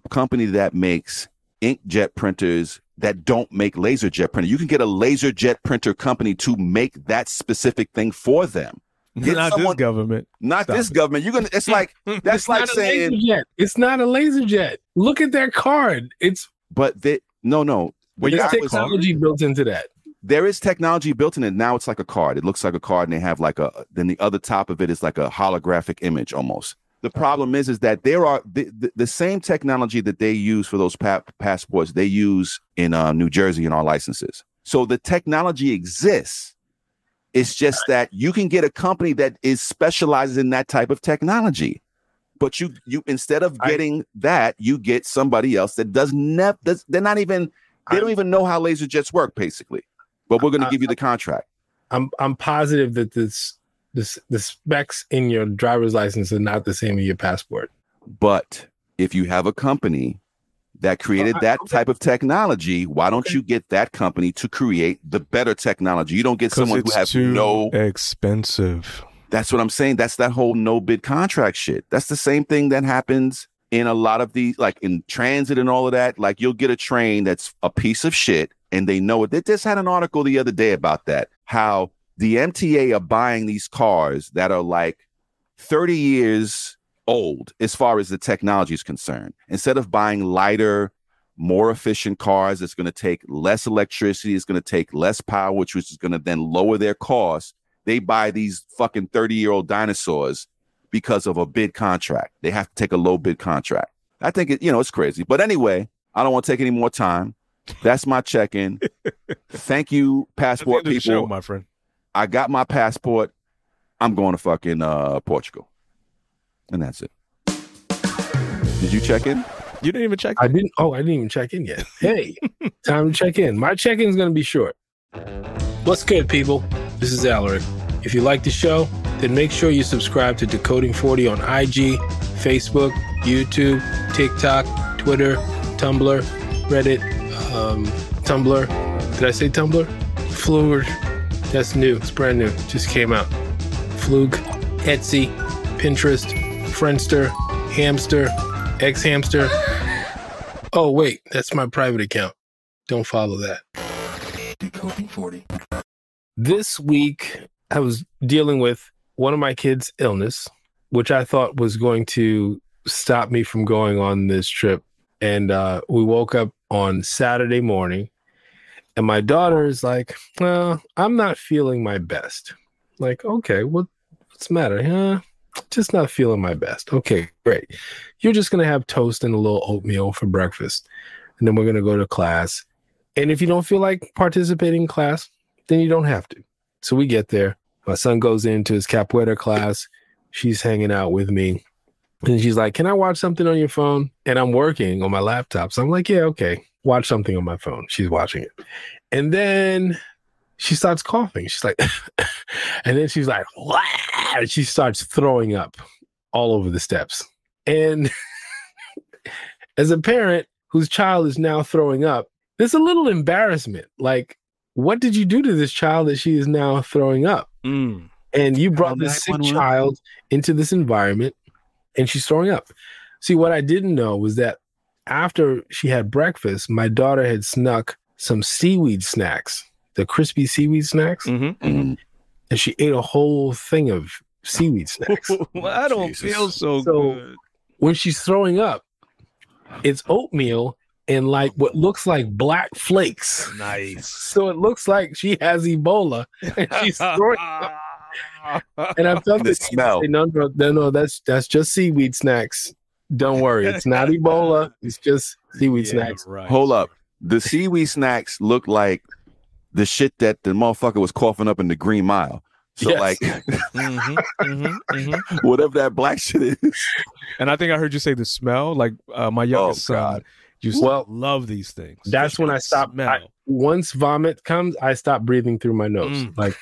company that makes inkjet printers that don't make laser jet printer. You can get a laser jet printer company to make that specific thing for them. Get not someone, this government. Not Stop this it. Government. You're gonna. It's like that's it's like saying laser jet. It's not a laser jet. Look at their card. It's but they no. When there's technology built into that. There is technology built in it. Now it's like a card. It looks like a card, and they have like a. Then the other top of it is like a holographic image almost. The problem is that there are the same technology that they use for those passports they use in New Jersey in our licenses. So the technology exists. It's just that you can get a company that is specialized in that type of technology, but you instead of getting that, you get somebody else that they don't even know how laser jets work basically. But we're going to give you the contract. I'm positive that this. The specs in your driver's license are not the same in your passport. But if you have a company that created that type of technology, why don't you get that company to create the better technology? You don't get someone who has no expensive. That's what I'm saying. That's that whole no bid contract shit. That's the same thing that happens in a lot of these, like in transit and all of that. Like you'll get a train that's a piece of shit and they know it. They just had an article the other day about that, how the MTA are buying these cars that are like 30 years old as far as the technology is concerned. Instead of buying lighter, more efficient cars, it's going to take less electricity, it's going to take less power, which is going to then lower their costs. They buy these fucking 30-year-old dinosaurs because of a bid contract. They have to take a low bid contract. I think, it's crazy. But anyway, I don't want to take any more time. That's my check-in. Thank you, passport people. That's the end of the show, my friend. I got my passport. I'm going to fucking Portugal. And that's it. Did you check in? You didn't even check in? I didn't even check in yet. Hey, time to check in. My check-in is going to be short. What's good, people? This is Alaric. If you like the show, then make sure you subscribe to Decoding 40 on IG, Facebook, YouTube, TikTok, Twitter, Tumblr, Reddit, Tumblr. Did I say Tumblr? Fluid. That's new. It's brand new. Just came out. Flug, Etsy, Pinterest, Friendster, Hamster, X-Hamster. Oh, wait. That's my private account. Don't follow that. Decoding 40. This week, I was dealing with one of my kids' illness, which I thought was going to stop me from going on this trip. And we woke up on Saturday morning. And my daughter is like, well, I'm not feeling my best. Like, okay, what's the matter? Just not feeling my best. Okay, great. You're just going to have toast and a little oatmeal for breakfast. And then we're going to go to class. And if you don't feel like participating in class, then you don't have to. So we get there. My son goes into his capoeira class. She's hanging out with me. And she's like, can I watch something on your phone? And I'm working on my laptop. So I'm like, yeah, okay. Watch something on my phone. She's watching it. And then she starts coughing. She's like, and then she's like, wah! And she starts throwing up all over the steps. And as a parent whose child is now throwing up, there's a little embarrassment. Like, what did you do to this child that she is now throwing up? Mm. And you brought this sick child into this environment and she's throwing up. See, what I didn't know was that after she had breakfast, my daughter had snuck some seaweed snacks, the crispy seaweed snacks, and she ate a whole thing of seaweed snacks. I don't feel so good. When she's throwing up, it's oatmeal and like what looks like black flakes. Nice. So it looks like she has Ebola and she's throwing up. And I've done this smell. Say, no, that's just seaweed snacks. Don't worry, it's not Ebola. It's just seaweed snacks. Right. Hold up, the seaweed snacks look like the shit that the motherfucker was coughing up in the Green Mile. So like, whatever that black shit is. And I think I heard you say the smell. Like my youngest son used to love these things. That's when I stopped. Once vomit comes, I stop breathing through my nose. Like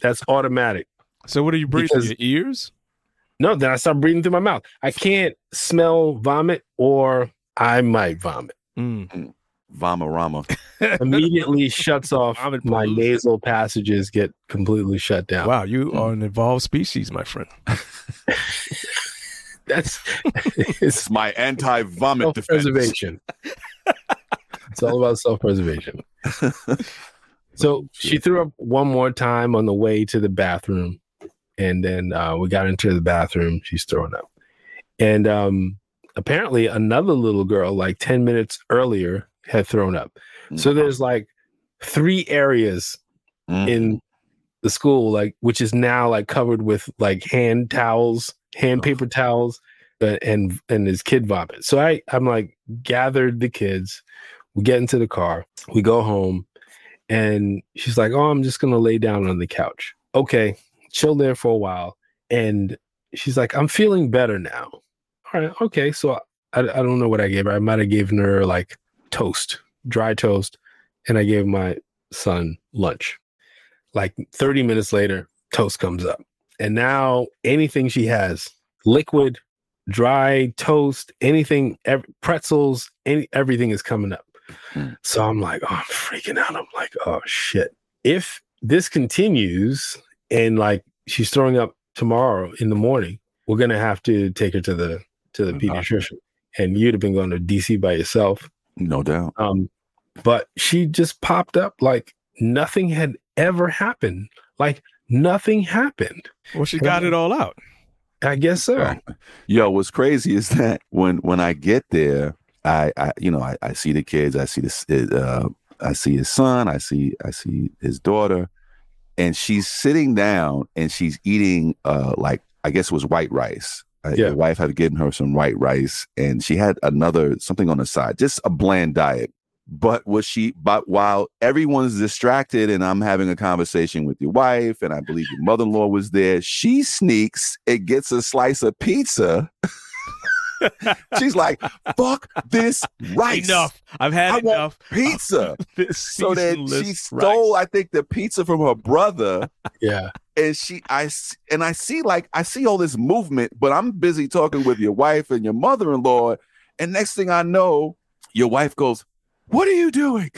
that's automatic. So what are you breathing? Your ears? No, then I start breathing through my mouth. I can't smell vomit, or I might vomit. Vomirama. Immediately shuts off. My nasal passages get completely shut down. Wow, you are an evolved species, my friend. That's it's my anti-vomit defense. Preservation. It's all about self-preservation. So she threw up one more time on the way to the bathroom. And then we got into the bathroom. She's throwing up. And apparently another little girl, like 10 minutes earlier, had thrown up. So there's like three areas in the school, like which is now like covered with like hand towels, hand paper towels, and this kid vomit. So I'm like gathered the kids. We get into the car. We go home. And she's like, oh, I'm just going to lay down on the couch. Okay. Chill there for a while, and she's like, I'm feeling better now. All right, okay. So I don't know what I gave her. I might have given her like toast, dry toast, and I gave my son lunch. Like 30 minutes later, toast comes up, and now anything she has, liquid, dry toast, anything, pretzels, everything is coming up. So I'm like, oh, I'm freaking out. I'm like, oh shit. If this continues, and like she's throwing up tomorrow in the morning, we're gonna have to take her to the pediatrician. And you'd have been going to DC by yourself, no doubt. But she just popped up like nothing had ever happened. Like nothing happened. Well, she got it all out. I guess so. Right. Yo, what's crazy is that when I get there, I see the kids, I see this, I see his son, I see his daughter. And she's sitting down and she's eating, like, I guess it was white rice. Yeah. The wife had given her some white rice and she had something on the side, just a bland diet. But while everyone's distracted and I'm having a conversation with your wife and I believe your mother-in-law was there, she sneaks and gets a slice of pizza. She's like, fuck this rice. Enough. I've had enough pizza. So then she stole, rice. I think, the pizza from her brother. Yeah. And I see all this movement, but I'm busy talking with your wife and your mother-in-law. And next thing I know, your wife goes, what are you doing?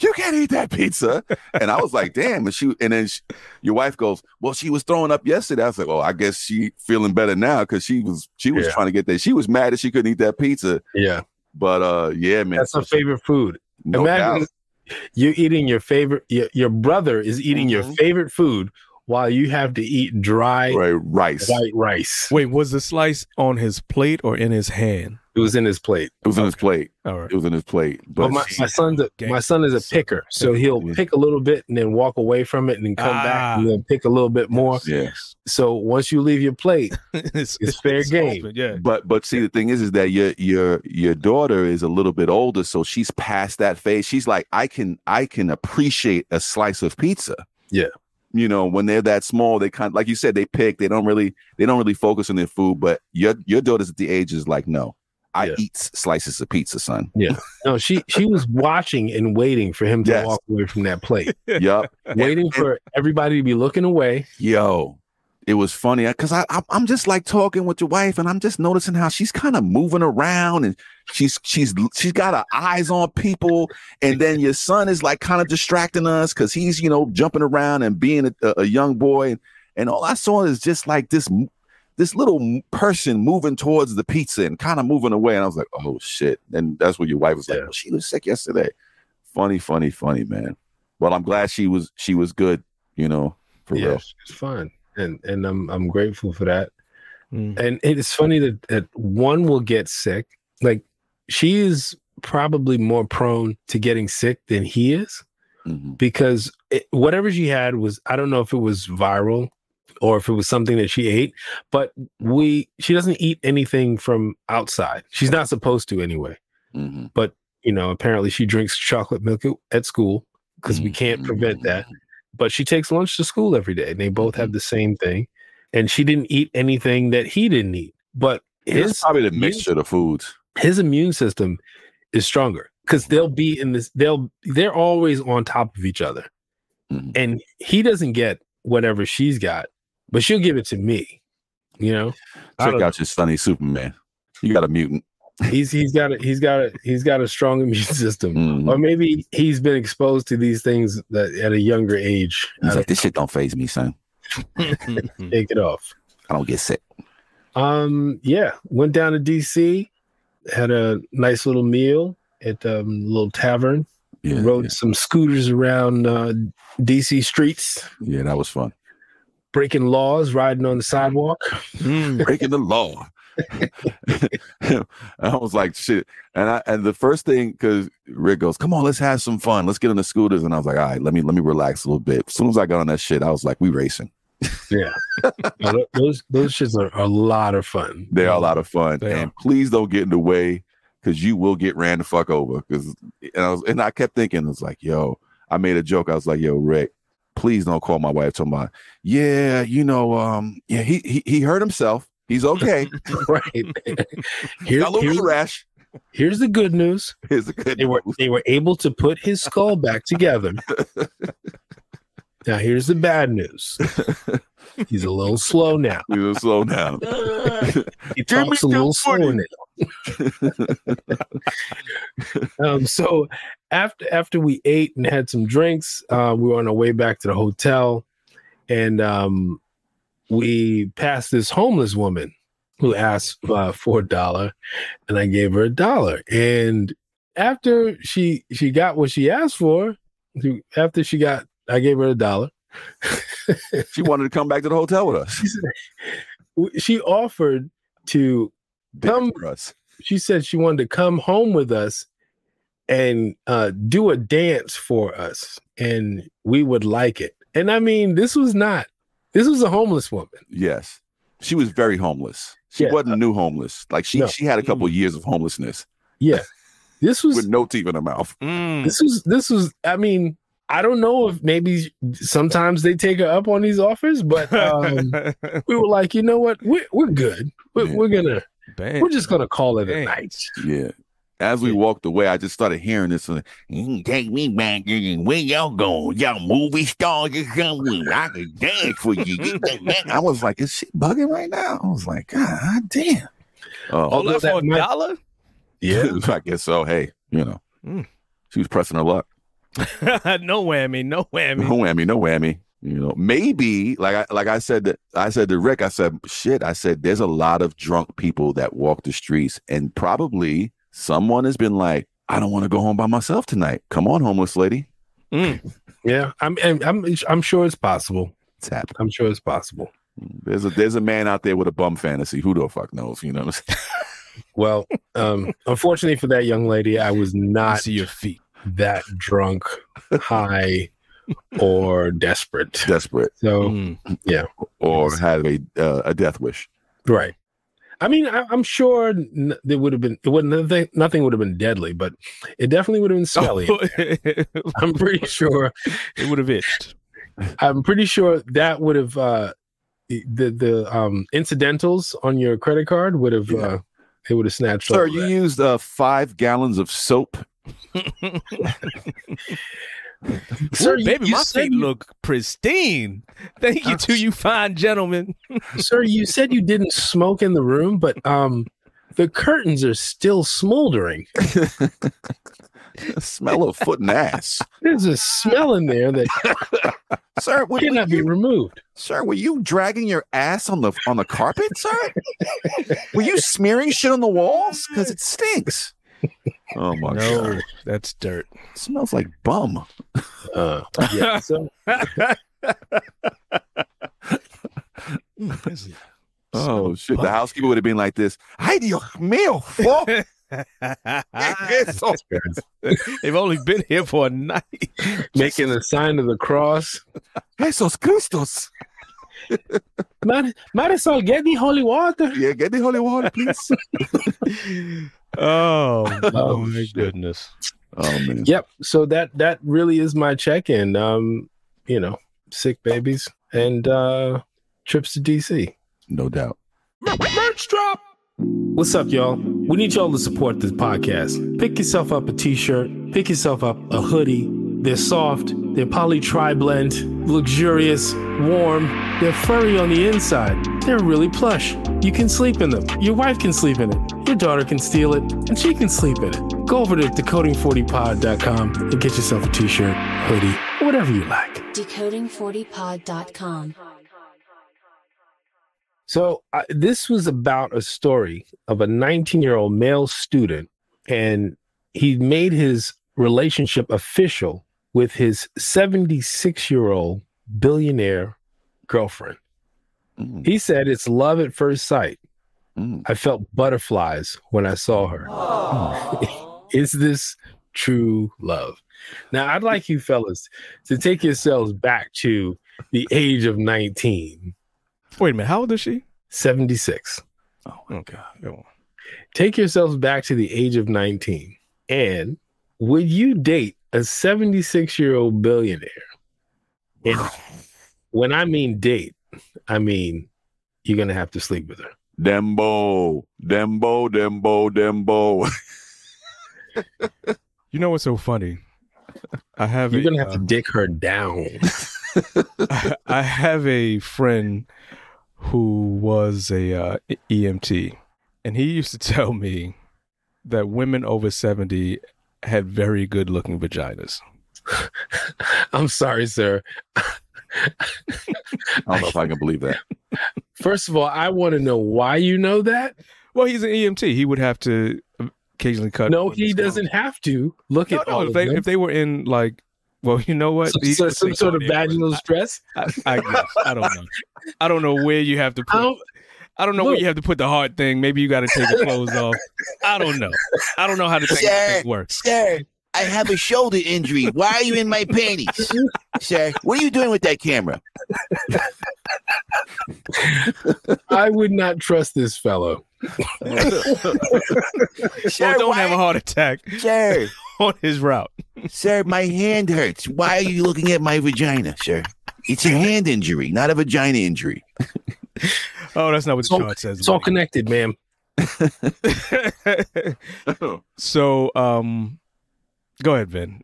You can't eat that pizza. And I was like, damn. And then your wife goes, well, she was throwing up yesterday. I was like, oh, I guess she feeling better now because she was trying to get that. She was mad that she couldn't eat that pizza. Yeah. But yeah, man. That's her favorite food. No Imagine doubt. You're eating your favorite. Your brother is eating your favorite food while you have to eat dry white rice. Wait, was the slice on his plate or in his hand? It was in his plate. All right. It was in his plate. But my son is a picker, so he'll pick a little bit and then walk away from it and then come back and then pick a little bit more. Yes. So once you leave your plate, it's fair game. Open, yeah. But see, the thing is that your daughter is a little bit older, so she's past that phase. She's like, I can appreciate a slice of pizza. Yeah. You know, when they're that small, they kind of, like you said, they pick. They don't really focus on their food. But your daughter's at the age is like, no. I eat slices of pizza, son. Yeah. No, she was watching and waiting for him to walk away from that plate. Yep. Waiting for everybody to be looking away. Yo, it was funny because I'm just like talking with your wife and I'm just noticing how she's kind of moving around and she's got her eyes on people. And then your son is like kind of distracting us because he's, you know, jumping around and being a young boy. And all I saw is just like this this little person moving towards the pizza and kind of moving away. And I was like, oh, shit. And that's when your wife was like, well, she was sick yesterday. Funny, man. But I'm glad she was good, you know, for real. It's fun. And I'm grateful for that. Mm. And it's funny that one will get sick. Like, she is probably more prone to getting sick than he is, because whatever she had was, I don't know if it was viral or if it was something that she ate, but she doesn't eat anything from outside. She's not supposed to anyway. Mm-hmm. But, you know, apparently she drinks chocolate milk at school because we can't prevent that. But she takes lunch to school every day, and they both have the same thing. And she didn't eat anything that he didn't eat. But it's probably the mixture of the foods. His immune system is stronger because they're always on top of each other. Mm-hmm. And he doesn't get whatever she's got, but she'll give it to me. You know, check out your Sunny Superman. You got a mutant. He's got a strong immune system, or maybe he's been exposed to these things that at a younger age. He's like, this shit don't faze me, son. Take it off. I don't get sick. Went down to DC, had a nice little meal at a little tavern. Yeah, rode some scooters around DC streets. Yeah, that was fun. Breaking laws, riding on the sidewalk. Breaking the law. I was like, shit. And the first thing, because Rick goes, come on, let's have some fun, let's get on the scooters. And I was like, all right, let me relax a little bit. As soon as I got on that shit, I was like, we racing. Yeah. Those shits are a lot of fun. They're a lot of fun. Damn. And please don't get in the way, because you will get ran the fuck over. And I kept thinking, it's like, yo, I made a joke. I was like, yo, Rick, please don't call my wife talking about, yeah, you know, he hurt himself, he's okay. Right. Here's the good news. They were able to put his skull back together. Now here's the bad news. He's a little slow now. He's a little slow now. He talks a little slow now. So after we ate and had some drinks, we were on our way back to the hotel, and we passed this homeless woman who asked for $1, and I gave her $1. And after she got what she asked for, I gave her $1. She wanted to come back to the hotel with us. She offered to come with us. She said she wanted to come home with us and do a dance for us, and we would like it. And I mean, this was a homeless woman. Yes. She was very homeless. She wasn't new homeless. Like she had a couple years of homelessness. Yeah. This was with no teeth in her mouth. This was I mean, I don't know if maybe sometimes they take her up on these offers, but we were like, you know what? We're good. We're just going to call it a night. Yeah. As we walked away, I just started hearing this. Like, you can take me back. Where y'all going? Y'all movie stars or something? I can dance for you. I was like, is she bugging right now? I was like, God damn. All up for $1? Yeah, I guess so. Hey, you know, she was pressing her luck. No whammy. You know, maybe like I said to Rick, I said, shit, I said, there's a lot of drunk people that walk the streets, and probably someone has been like, I don't want to go home by myself tonight. Come on, homeless lady. Yeah, I'm sure it's possible. It's happening. I'm sure it's possible. There's a man out there with a bum fantasy. Who the fuck knows? You know what I'm saying? Well, unfortunately for that young lady, I was not to your feet that drunk, high, or desperate. So yeah, or had a death wish. Right. I mean, I'm sure there would have been. It wouldn't. Nothing would have been deadly, but it definitely would have been smelly. Oh. I'm pretty sure it would have itched. I'm pretty sure that would have the incidentals on your credit card would have. It would have snatched. Sir, you used 5 gallons of soap. Sir, ooh, baby, my feet look pristine. Thank you to you fine gentlemen. Sir, you said you didn't smoke in the room, but The curtains are still smoldering. The smell of foot and ass. There's a smell in there that sir, cannot be removed. Sir, were you dragging your ass on the carpet, sir? Were you smearing shit on the walls? Because it stinks. Oh my God. That's dirt. It smells like bum. Yeah, so. Oh shit. The housekeeper would have been like this. Ay, Dios mío, fuck. They've only been here for a night. Making the sign of the cross. Jesus Christos. Marisol, get the holy water. Yeah, get the holy water, please. Oh my goodness. Oh man. Yep. So that really is my check-in. Sick babies and trips to DC. No doubt. Merch drop. What's up, y'all? We need y'all to support this podcast. Pick yourself up a t-shirt. Pick yourself up a hoodie. They're soft. They're poly-tri-blend, luxurious, warm. They're furry on the inside. They're really plush. You can sleep in them. Your wife can sleep in it. Your daughter can steal it, and she can sleep in it. Go over to Decoding40Pod.com and get yourself a t-shirt, hoodie, whatever you like. Decoding40Pod.com. So this was about a story of a 19-year-old male student, and he made his relationship official with his 76-year-old billionaire girlfriend. Mm. He said, it's love at first sight. Mm. I felt butterflies when I saw her. Oh. Is this true love? Now, I'd like you fellas to take yourselves back to the age of 19. Wait a minute. How old is she? 76. Oh, my God. Take yourselves back to the age of 19. And would you date a 76-year-old billionaire? And when I mean date, I mean you're going to have to sleep with her. Dembo. You know what's so funny? You're going to have to dick her down. I have a friend who was a EMT, and he used to tell me that women over 70 had very good looking vaginas. I'm sorry, sir. I don't know if I can believe that. First of all, I want to know why you know that. Well, he's an EMT. He would have to occasionally cut. No, he doesn't have to. Look at all of them. If they were in like, well, you know what? So some sort of vaginal stress? I guess. I don't know. I don't know where you have to put where you have to put the hard thing. Maybe you got to take the clothes off. I don't know. I don't know how to think it works. Sir, I have a shoulder injury. Why are you in my panties? Sir, what are you doing with that camera? I would not trust this fellow. Sir, don't have a heart attack. Sir. On his route. Sir, my hand hurts. Why are you looking at my vagina, sir? It's a hand injury, not a vagina injury. Oh, that's not what the chart says. It's all connected, ma'am. So, go ahead, Ben.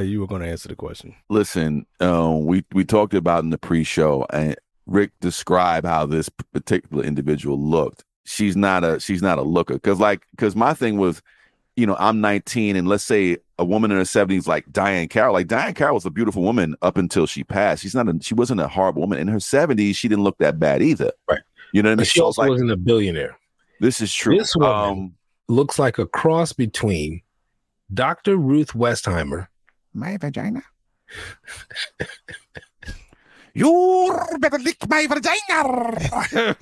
You were going to answer the question. Listen, we talked about in the pre-show, and Rick described how this particular individual looked. She's not a looker, because my thing was, I'm 19, and let's say a woman in her 70s like Diane Carroll. Like, Diane Carroll was a beautiful woman up until she passed. She wasn't a horrible woman. In her 70s, she didn't look that bad either. Right. You know what I mean? She also wasn't a billionaire. This is true. This woman looks like a cross between Dr. Ruth Westheimer. My vagina. You better lick my vagina.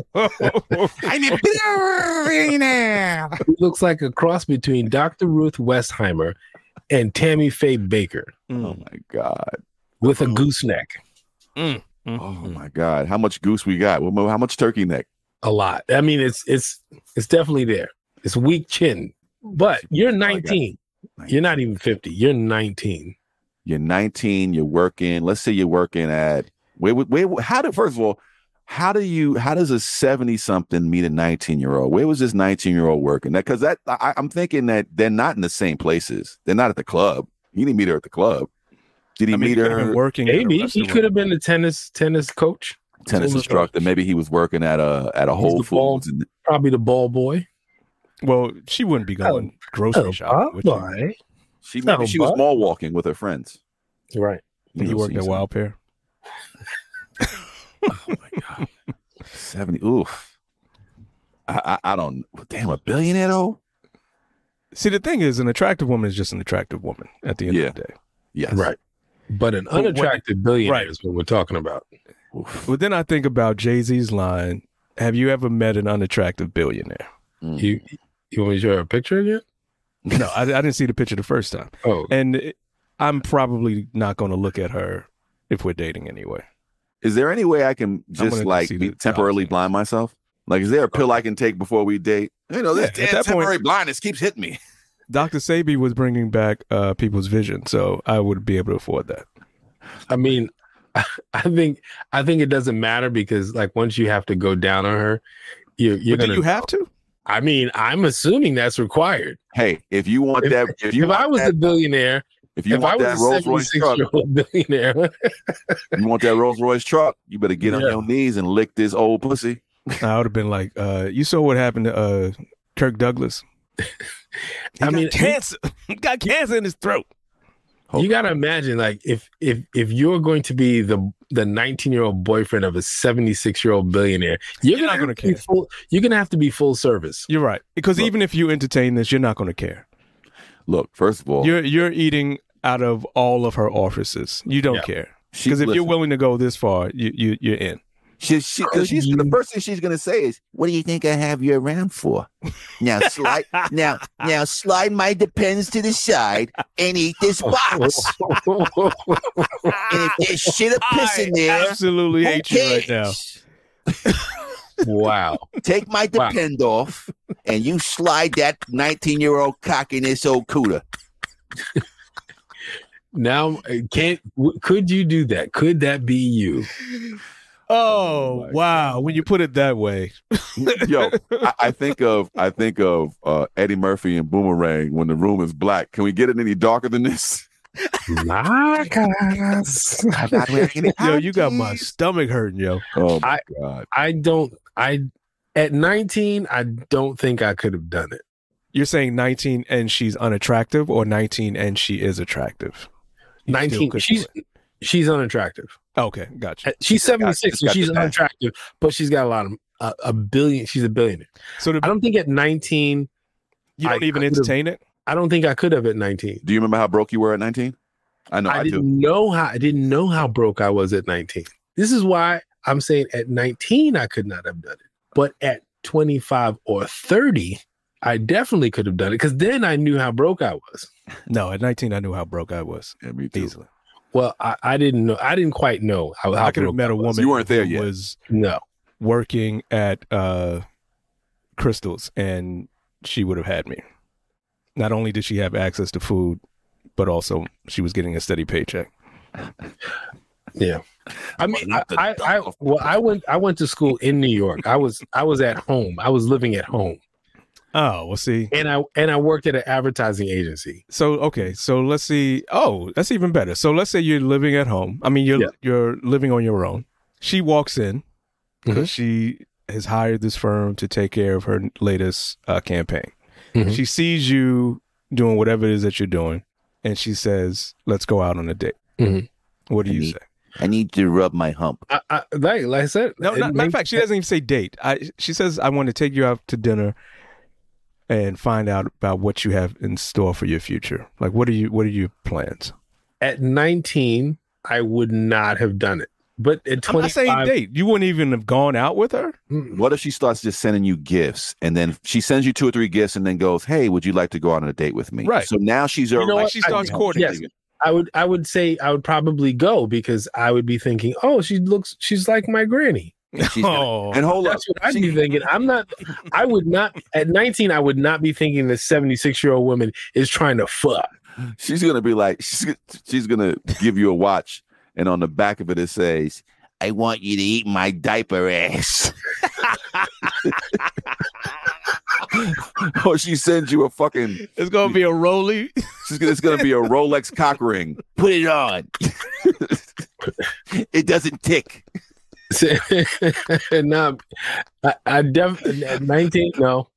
I'm a billionaire. It looks like a cross between Dr. Ruth Westheimer and Tammy Faye Baker. Oh, my God. With a gooseneck. Mm. Mm-hmm. Oh, my God. How much goose we got? How much turkey neck? A lot. I mean, it's definitely there. It's weak chin. But you're 19. You're not even 50. You're 19. You're 19. You're working. Let's say you're working at... Where, how does a 70-something meet a 19-year-old? Where was this 19-year-old working? Because I'm thinking that they're not in the same places. They're not at the club. He didn't meet her at the club. Did he meet her working? Maybe he could have been a tennis coach, tennis instructor. Maybe he was working at a Whole Foods. Probably the ball boy. Well, she wouldn't be going grocery shopping. Would she? She was mall walking with her friends. Right. You worked at Wild Pair. Oh my God. 70. Oof. I don't. Damn, a billionaire though. See, the thing is, an attractive woman is just an attractive woman at the end of the day. Yes. Right. But an unattractive billionaire is what we're talking about. Oof. Well, then I think about Jay-Z's line, have you ever met an unattractive billionaire? Mm. You want me to show a picture again? No, I didn't see the picture the first time. Oh. And I'm probably not going to look at her if we're dating anyway. Is there any way I can just like be temporarily blind myself? Like, is there a pill I can take before we date? You know, this temporary blindness keeps hitting me. Dr. Sebi was bringing back people's vision, so I would be able to afford that. I mean, I think it doesn't matter because, like, once you have to go down on her, you're going to. Do you have to? I mean, I'm assuming that's required. Hey, if you want that, if I was a Rolls Royce truck, billionaire, you want that Rolls Royce truck, you better get on your knees and lick this old pussy. I would have been like, you saw what happened to Kirk Douglas. Cancer. He got cancer in his throat. You gotta imagine, like, if you're going to be the 19-year-old boyfriend of a 76-year-old billionaire, you're not gonna care. You're gonna have to be full service. You're right, because even if you entertain this, you're not gonna care. Look, first of all, you're eating out of all of her offices. You don't care, because if you're willing to go this far, you're in. The first thing she's gonna say is, "What do you think I have you around for?" Now slide, now slide my depends to the side and eat this box. And if there's shit a piss in there, absolutely hate you right now. Wow! Take my depend off, and you slide that 19-year-old cock in this old cooter. Now, could you do that? Could that be you? Oh wow! God. When you put it that way, yo, I think of Eddie Murphy and Boomerang when the room is black. Can we get it any darker than this? My God! Yo, you got my stomach hurting, yo. Oh my God! At 19, I don't think I could have done it. You're saying 19 and she's unattractive, or 19 and she is attractive? 19, she's unattractive. Okay, gotcha. She's 76, so she's unattractive, but she's got a lot of she's a billionaire. So I don't think at 19, you don't even entertain it. I don't think I could have at 19. Do you remember how broke you were at 19? I know I do. I didn't know how broke I was at 19. This is why I'm saying at 19 I could not have done it, but at 25 or 30 I definitely could have done it because then I knew how broke I was. No, at 19 I knew how broke I was. Yeah, me too. Easily. Well, I didn't know. I didn't quite know how I could have met a woman. You weren't there yet. Working at Crystal's, and she would have had me. Not only did she have access to food, but also she was getting a steady paycheck. Yeah, I mean, I went to school in New York. I was at home. I was living at home. Oh, well, see. And I worked at an advertising agency. So, okay. So let's see. Oh, that's even better. So let's say you're living at home. I mean, you're living on your own. She walks in because she has hired this firm to take care of her latest campaign. Mm-hmm. She sees you doing whatever it is that you're doing. And she says, let's go out on a date. Mm-hmm. What do you say? I need to rub my hump. Like I said. No, matter of fact, she doesn't even say date. She says, I want to take you out to dinner and find out about what you have in store for your future. Like, what are your plans? At 19, I would not have done it. But at 25... I'm not saying date. You wouldn't even have gone out with her? What if she starts just sending you gifts, and then she sends you 2 or 3 gifts and then goes, hey, would you like to go out on a date with me? Right. So now she's... she starts courting. Yes. I would say I would probably go because I would be thinking, oh, she's like my granny. And hold up. That's what I'd be thinking. I would not at 19 I would not be thinking this 76-year-old woman is trying to fuck. She's gonna be like she's gonna give you a watch and on the back of it says, I want you to eat my diaper ass. Or she sends you a fucking it's gonna be a Rolly. It's gonna be a Rolex cock ring. Put it on. It doesn't tick. No, I definitely at 19. No,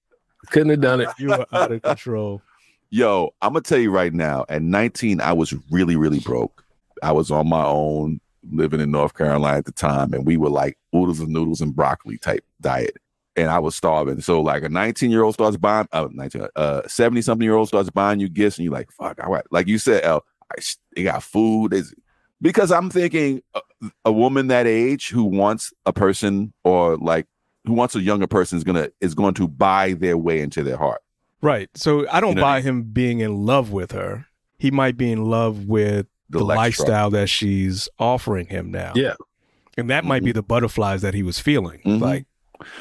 Couldn't have done it. You were out of control. Yo, I'm going to tell you right now, at 19, I was really, really broke. I was on my own, living in North Carolina at the time, and we were like oodles and noodles and broccoli type diet. And I was starving. So like a 19-year-old starts buying, 70-something-year-old starts buying you gifts, and you're like, fuck, all right. Like you said, El, they got food. Because I'm thinking a woman that age who wants a person or like who wants a younger person is going to buy their way into their heart. Right. So I don't buy him being in love with her. He might be in love with the lifestyle that she's offering him now. Yeah. And that might be the butterflies that he was feeling. Mm-hmm. Like,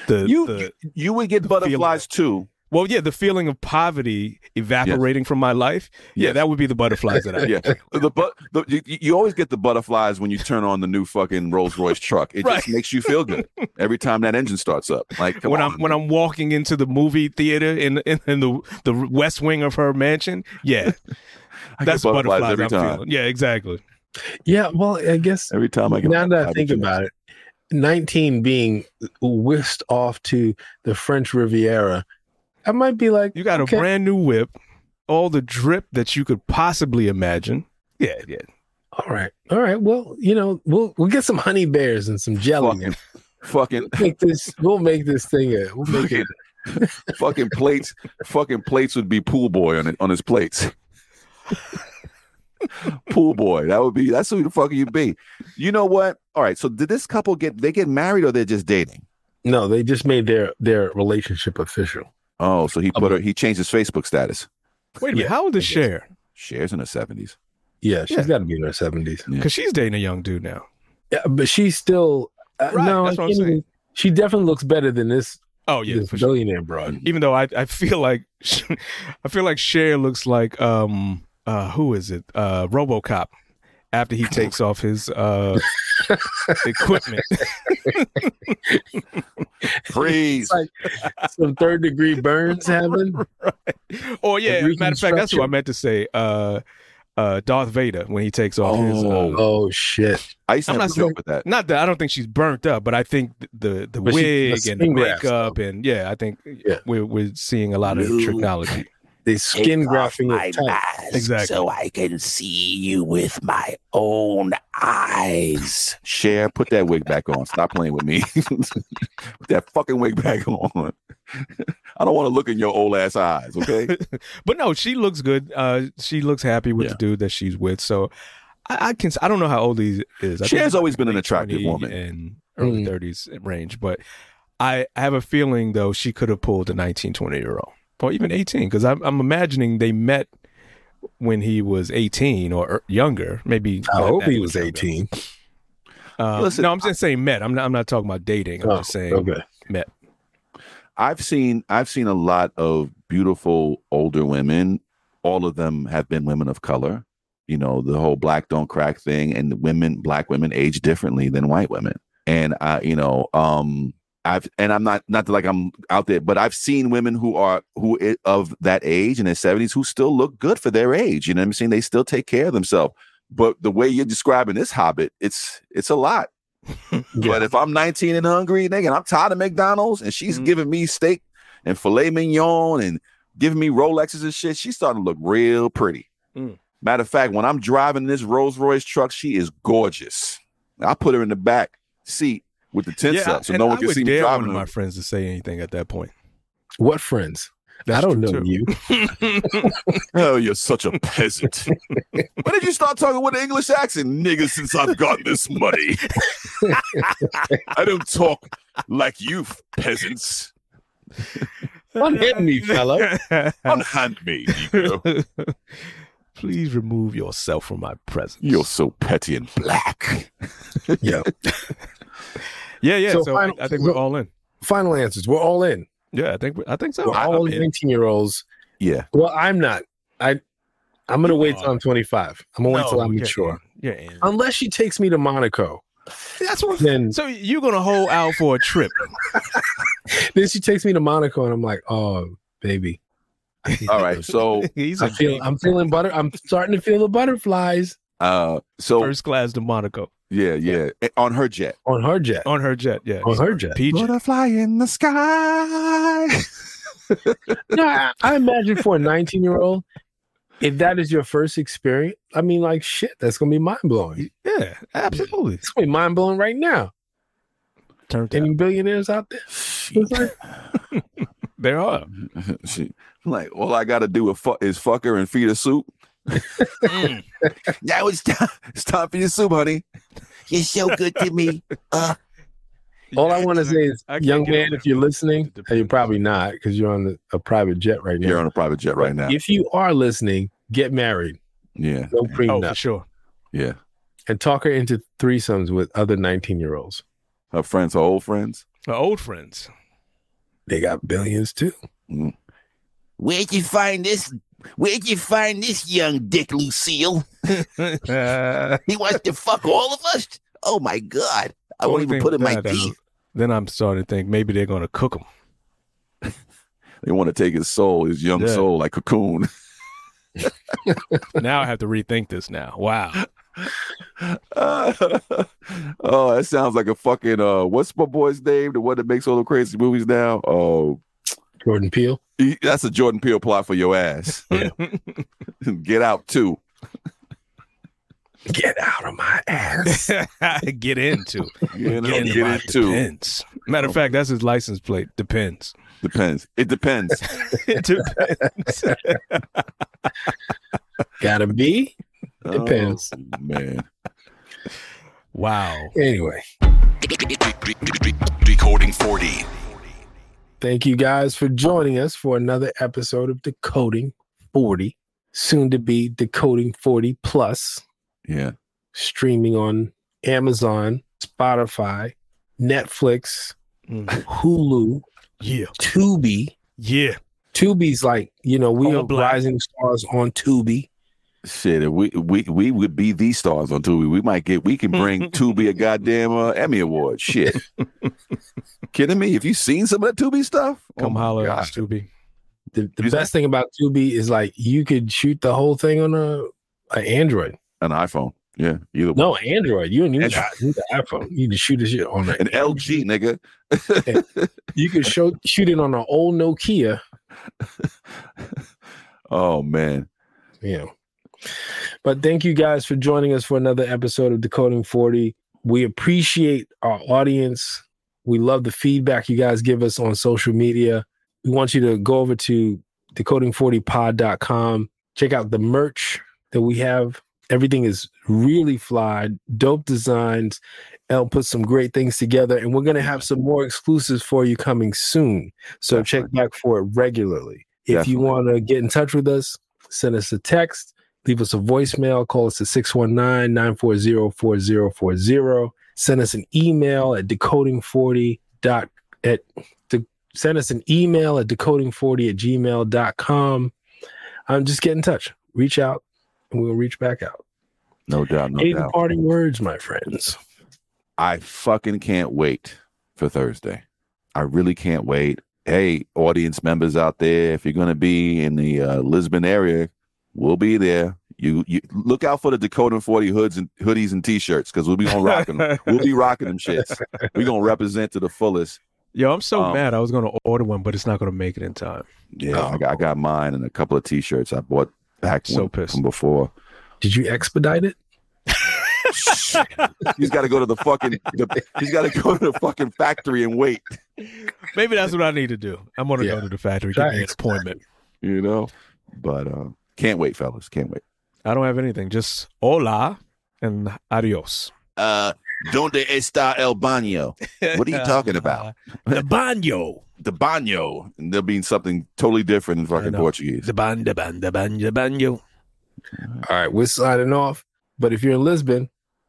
you would get butterflies too. Well, yeah, the feeling of poverty evaporating from my life. Yeah, that would be the butterflies that I get. You always get the butterflies when you turn on the new fucking Rolls Royce truck. It just makes you feel good every time that engine starts up. Like when I'm walking into the movie theater in the West Wing of her mansion. Yeah, that's butterflies every time. Feeling. Yeah, exactly. Yeah, well, I guess every time I get now that I think about it. 19 being whisked off to the French Riviera, I might be like, you got a brand new whip, all the drip that you could possibly imagine. Yeah, yeah. All right. Well, we'll get some honey bears and some jelly. We'll make this thing. Fucking plates would be pool boy on his plates. Pool boy, that's who the fuck you be. You know what? All right. So did this couple get married or they're just dating? No, they just made their relationship official. Oh, so he changed his Facebook status. Wait a minute, how old is Cher? Cher's in her 70s. Yeah, she's got to be in her 70s because she's dating a young dude now. Yeah, but she's still that's what I'm saying. She definitely looks better than this. Oh yeah, this billionaire broad. Even though I feel like Cher looks like who is it? RoboCop, after he takes off his equipment. Freeze. Like some third degree burns happened. Right. Oh yeah, matter of fact, that's what I meant to say. Darth Vader, when he takes off his shit. I used to have a joke with that. Not that I don't think she's burnt up, but I think the wig and the makeup and we're seeing a lot of technology. The skin grafting of time. Exactly. So I can see you with my own eyes. Cher, put that wig back on. Stop playing with me. Put that fucking wig back on. I don't want to look in your old ass eyes, okay? But no, she looks good. She looks happy with the dude that she's with. So I don't know how old he is. Cher's always been an attractive woman. In early 30s range. But I have a feeling, though, she could have pulled a 19, 20-year-old. Or even 18, because I'm imagining they met when he was 18 or younger. Maybe I hope he was 18. Listen, no, I'm just saying met. I'm not talking about dating. I'm just saying met. I've seen a lot of beautiful older women. All of them have been women of color. You know, the whole black don't crack thing, and black women age differently than white women. And I'm not like I'm out there, but I've seen women who of that age in their 70s who still look good for their age. You know what I'm saying? They still take care of themselves. But the way you're describing this Hobbit, it's a lot. Yeah. But if I'm 19 and hungry, nigga, and I'm tired of McDonald's, and she's giving me steak and filet mignon and giving me Rolexes and shit, she's starting to look real pretty. Mm. Matter of fact, when I'm driving this Rolls Royce truck, she is gorgeous. I put her in the back seat with the tents up, so no one can see me driving. I would dare one of my friends to say anything at that point. What friends? That's I don't know you. Oh, you're such a peasant. When did you start talking with an English accent? Nigga, since I've got this money. I don't talk like you peasants. Unhand me, fella. Unhand me, Negro. Please remove yourself from my presence. You're so petty and black. Yeah. Yeah. So I think we're all in. Final answers. We're all in. Yeah, I think so. We're all 19-year-olds. Yeah. Well, I'm not. I'm going to wait till I'm 25. I'm going to wait till I'm mature. Yeah. Unless she takes me to Monaco. That's what. Then, so you're going to hold out for a trip. Then she takes me to Monaco, and I'm like, oh, baby. All right. So I'm starting to feel the butterflies. First class to Monaco. Yeah. On her jet. Yeah. Butterfly in the sky. No, I imagine for a 19-year-old, if that is your first experience, I mean, like, shit, that's going to be mind-blowing. Yeah, absolutely. It's going to be mind-blowing right now. Turned Any out. Billionaires out there? There are. Like, all I got to do is fuck her and feed her soup. Now it's time for your soup, honey. You're so good to me. All I want to say is, young man, if you're listening, and you're probably not because you're on a private jet right now. You're on a private jet right now. If you are listening, get married. Yeah. No prenup. Oh, for sure. Yeah. And talk her into threesomes with other 19-year-olds. Her friends, her old friends. Her old friends. They got billions too. Mm. Where'd you find this? Where'd you find this young dick, Lucille? He wants to fuck all of us? Oh my God. I won't even put in my teeth. Then I'm starting to think maybe they're going to cook him. They want to take his soul, his young soul, like cocoon. Now I have to rethink this now. Wow. Oh, that sounds like a fucking, what's my boy's name? The one that makes all the crazy movies now? Oh, Jordan Peele. That's a Jordan Peele plot for your ass. Yeah. Get Out too. Get out of my ass. Get into. Get into. Matter of fact, that's his license plate. Depends. It depends. It depends. Gotta be. Depends. Oh, man. Wow. Anyway. Decoding 40. Thank you guys for joining us for another episode of Decoding 40. Soon to be Decoding 40 Plus. Yeah. Streaming on Amazon, Spotify, Netflix, Hulu, Tubi. Yeah. Tubi's like, you know, we are rising stars on Tubi. Shit, if we would be the stars on Tubi. We can bring Tubi a goddamn Emmy Award. Shit. Kidding me? If you've seen some of that Tubi stuff, come holler at Tubi. The best thing about Tubi is like you could shoot the whole thing on an Android. An iPhone, yeah. Either one. No, Android. You don't need the iPhone. You can shoot this shit on an LG, nigga. You can shoot it on an old Nokia. Oh man, yeah. But thank you guys for joining us for another episode of Decoding 40. We appreciate our audience. We love the feedback you guys give us on social media. We want you to go over to Decoding40Pod.com. Check out the merch that we have. Everything is really fly, dope designs. Elle put some great things together, and we're going to have some more exclusives for you coming soon. So definitely. Check back for it regularly. If you want to get in touch with us, send us a text, leave us a voicemail, call us at 619-940-4040. Send us an email at decoding40 at gmail.com. Just get in touch. Reach out. And we'll reach back out. No doubt, no doubt. Any parting words, my friends? I fucking can't wait for Thursday. I really can't wait. Hey, audience members out there, if you're going to be in the Lisbon area, we'll be there. You look out for the Decoding 40 hoodies and T-shirts because we'll be on rocking them. We'll be rocking them shits. We're going to represent to the fullest. Yo, I'm so mad. I was going to order one, but it's not going to make it in time. Yeah, I got mine and a couple of T-shirts I bought. So pissed from before. Did you expedite it? He's got to go to the fucking. He's got to go to the fucking factory and wait. Maybe that's what I need to do. I'm gonna go to the factory, get an appointment. You know, but can't wait, fellas, can't wait. I don't have anything. Just hola and adios. Donde está el baño? What are you talking about? The baño. The baño. And there'll be something totally different in fucking Portuguese. The baño. All right, we're signing off. But if you're in Lisbon,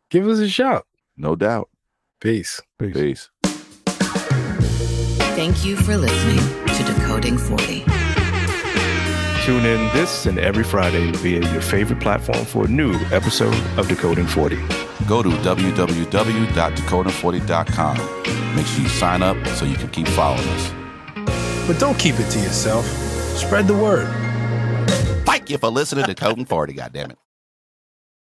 give us a shout. No doubt. Peace. Thank you for listening to Decoding 40. Tune in this and every Friday via your favorite platform for a new episode of Decoding 40. Go to www.decoding40.com. Make sure you sign up so you can keep following us. But don't keep it to yourself. Spread the word. Thank you for listening to Decoding 40, goddammit.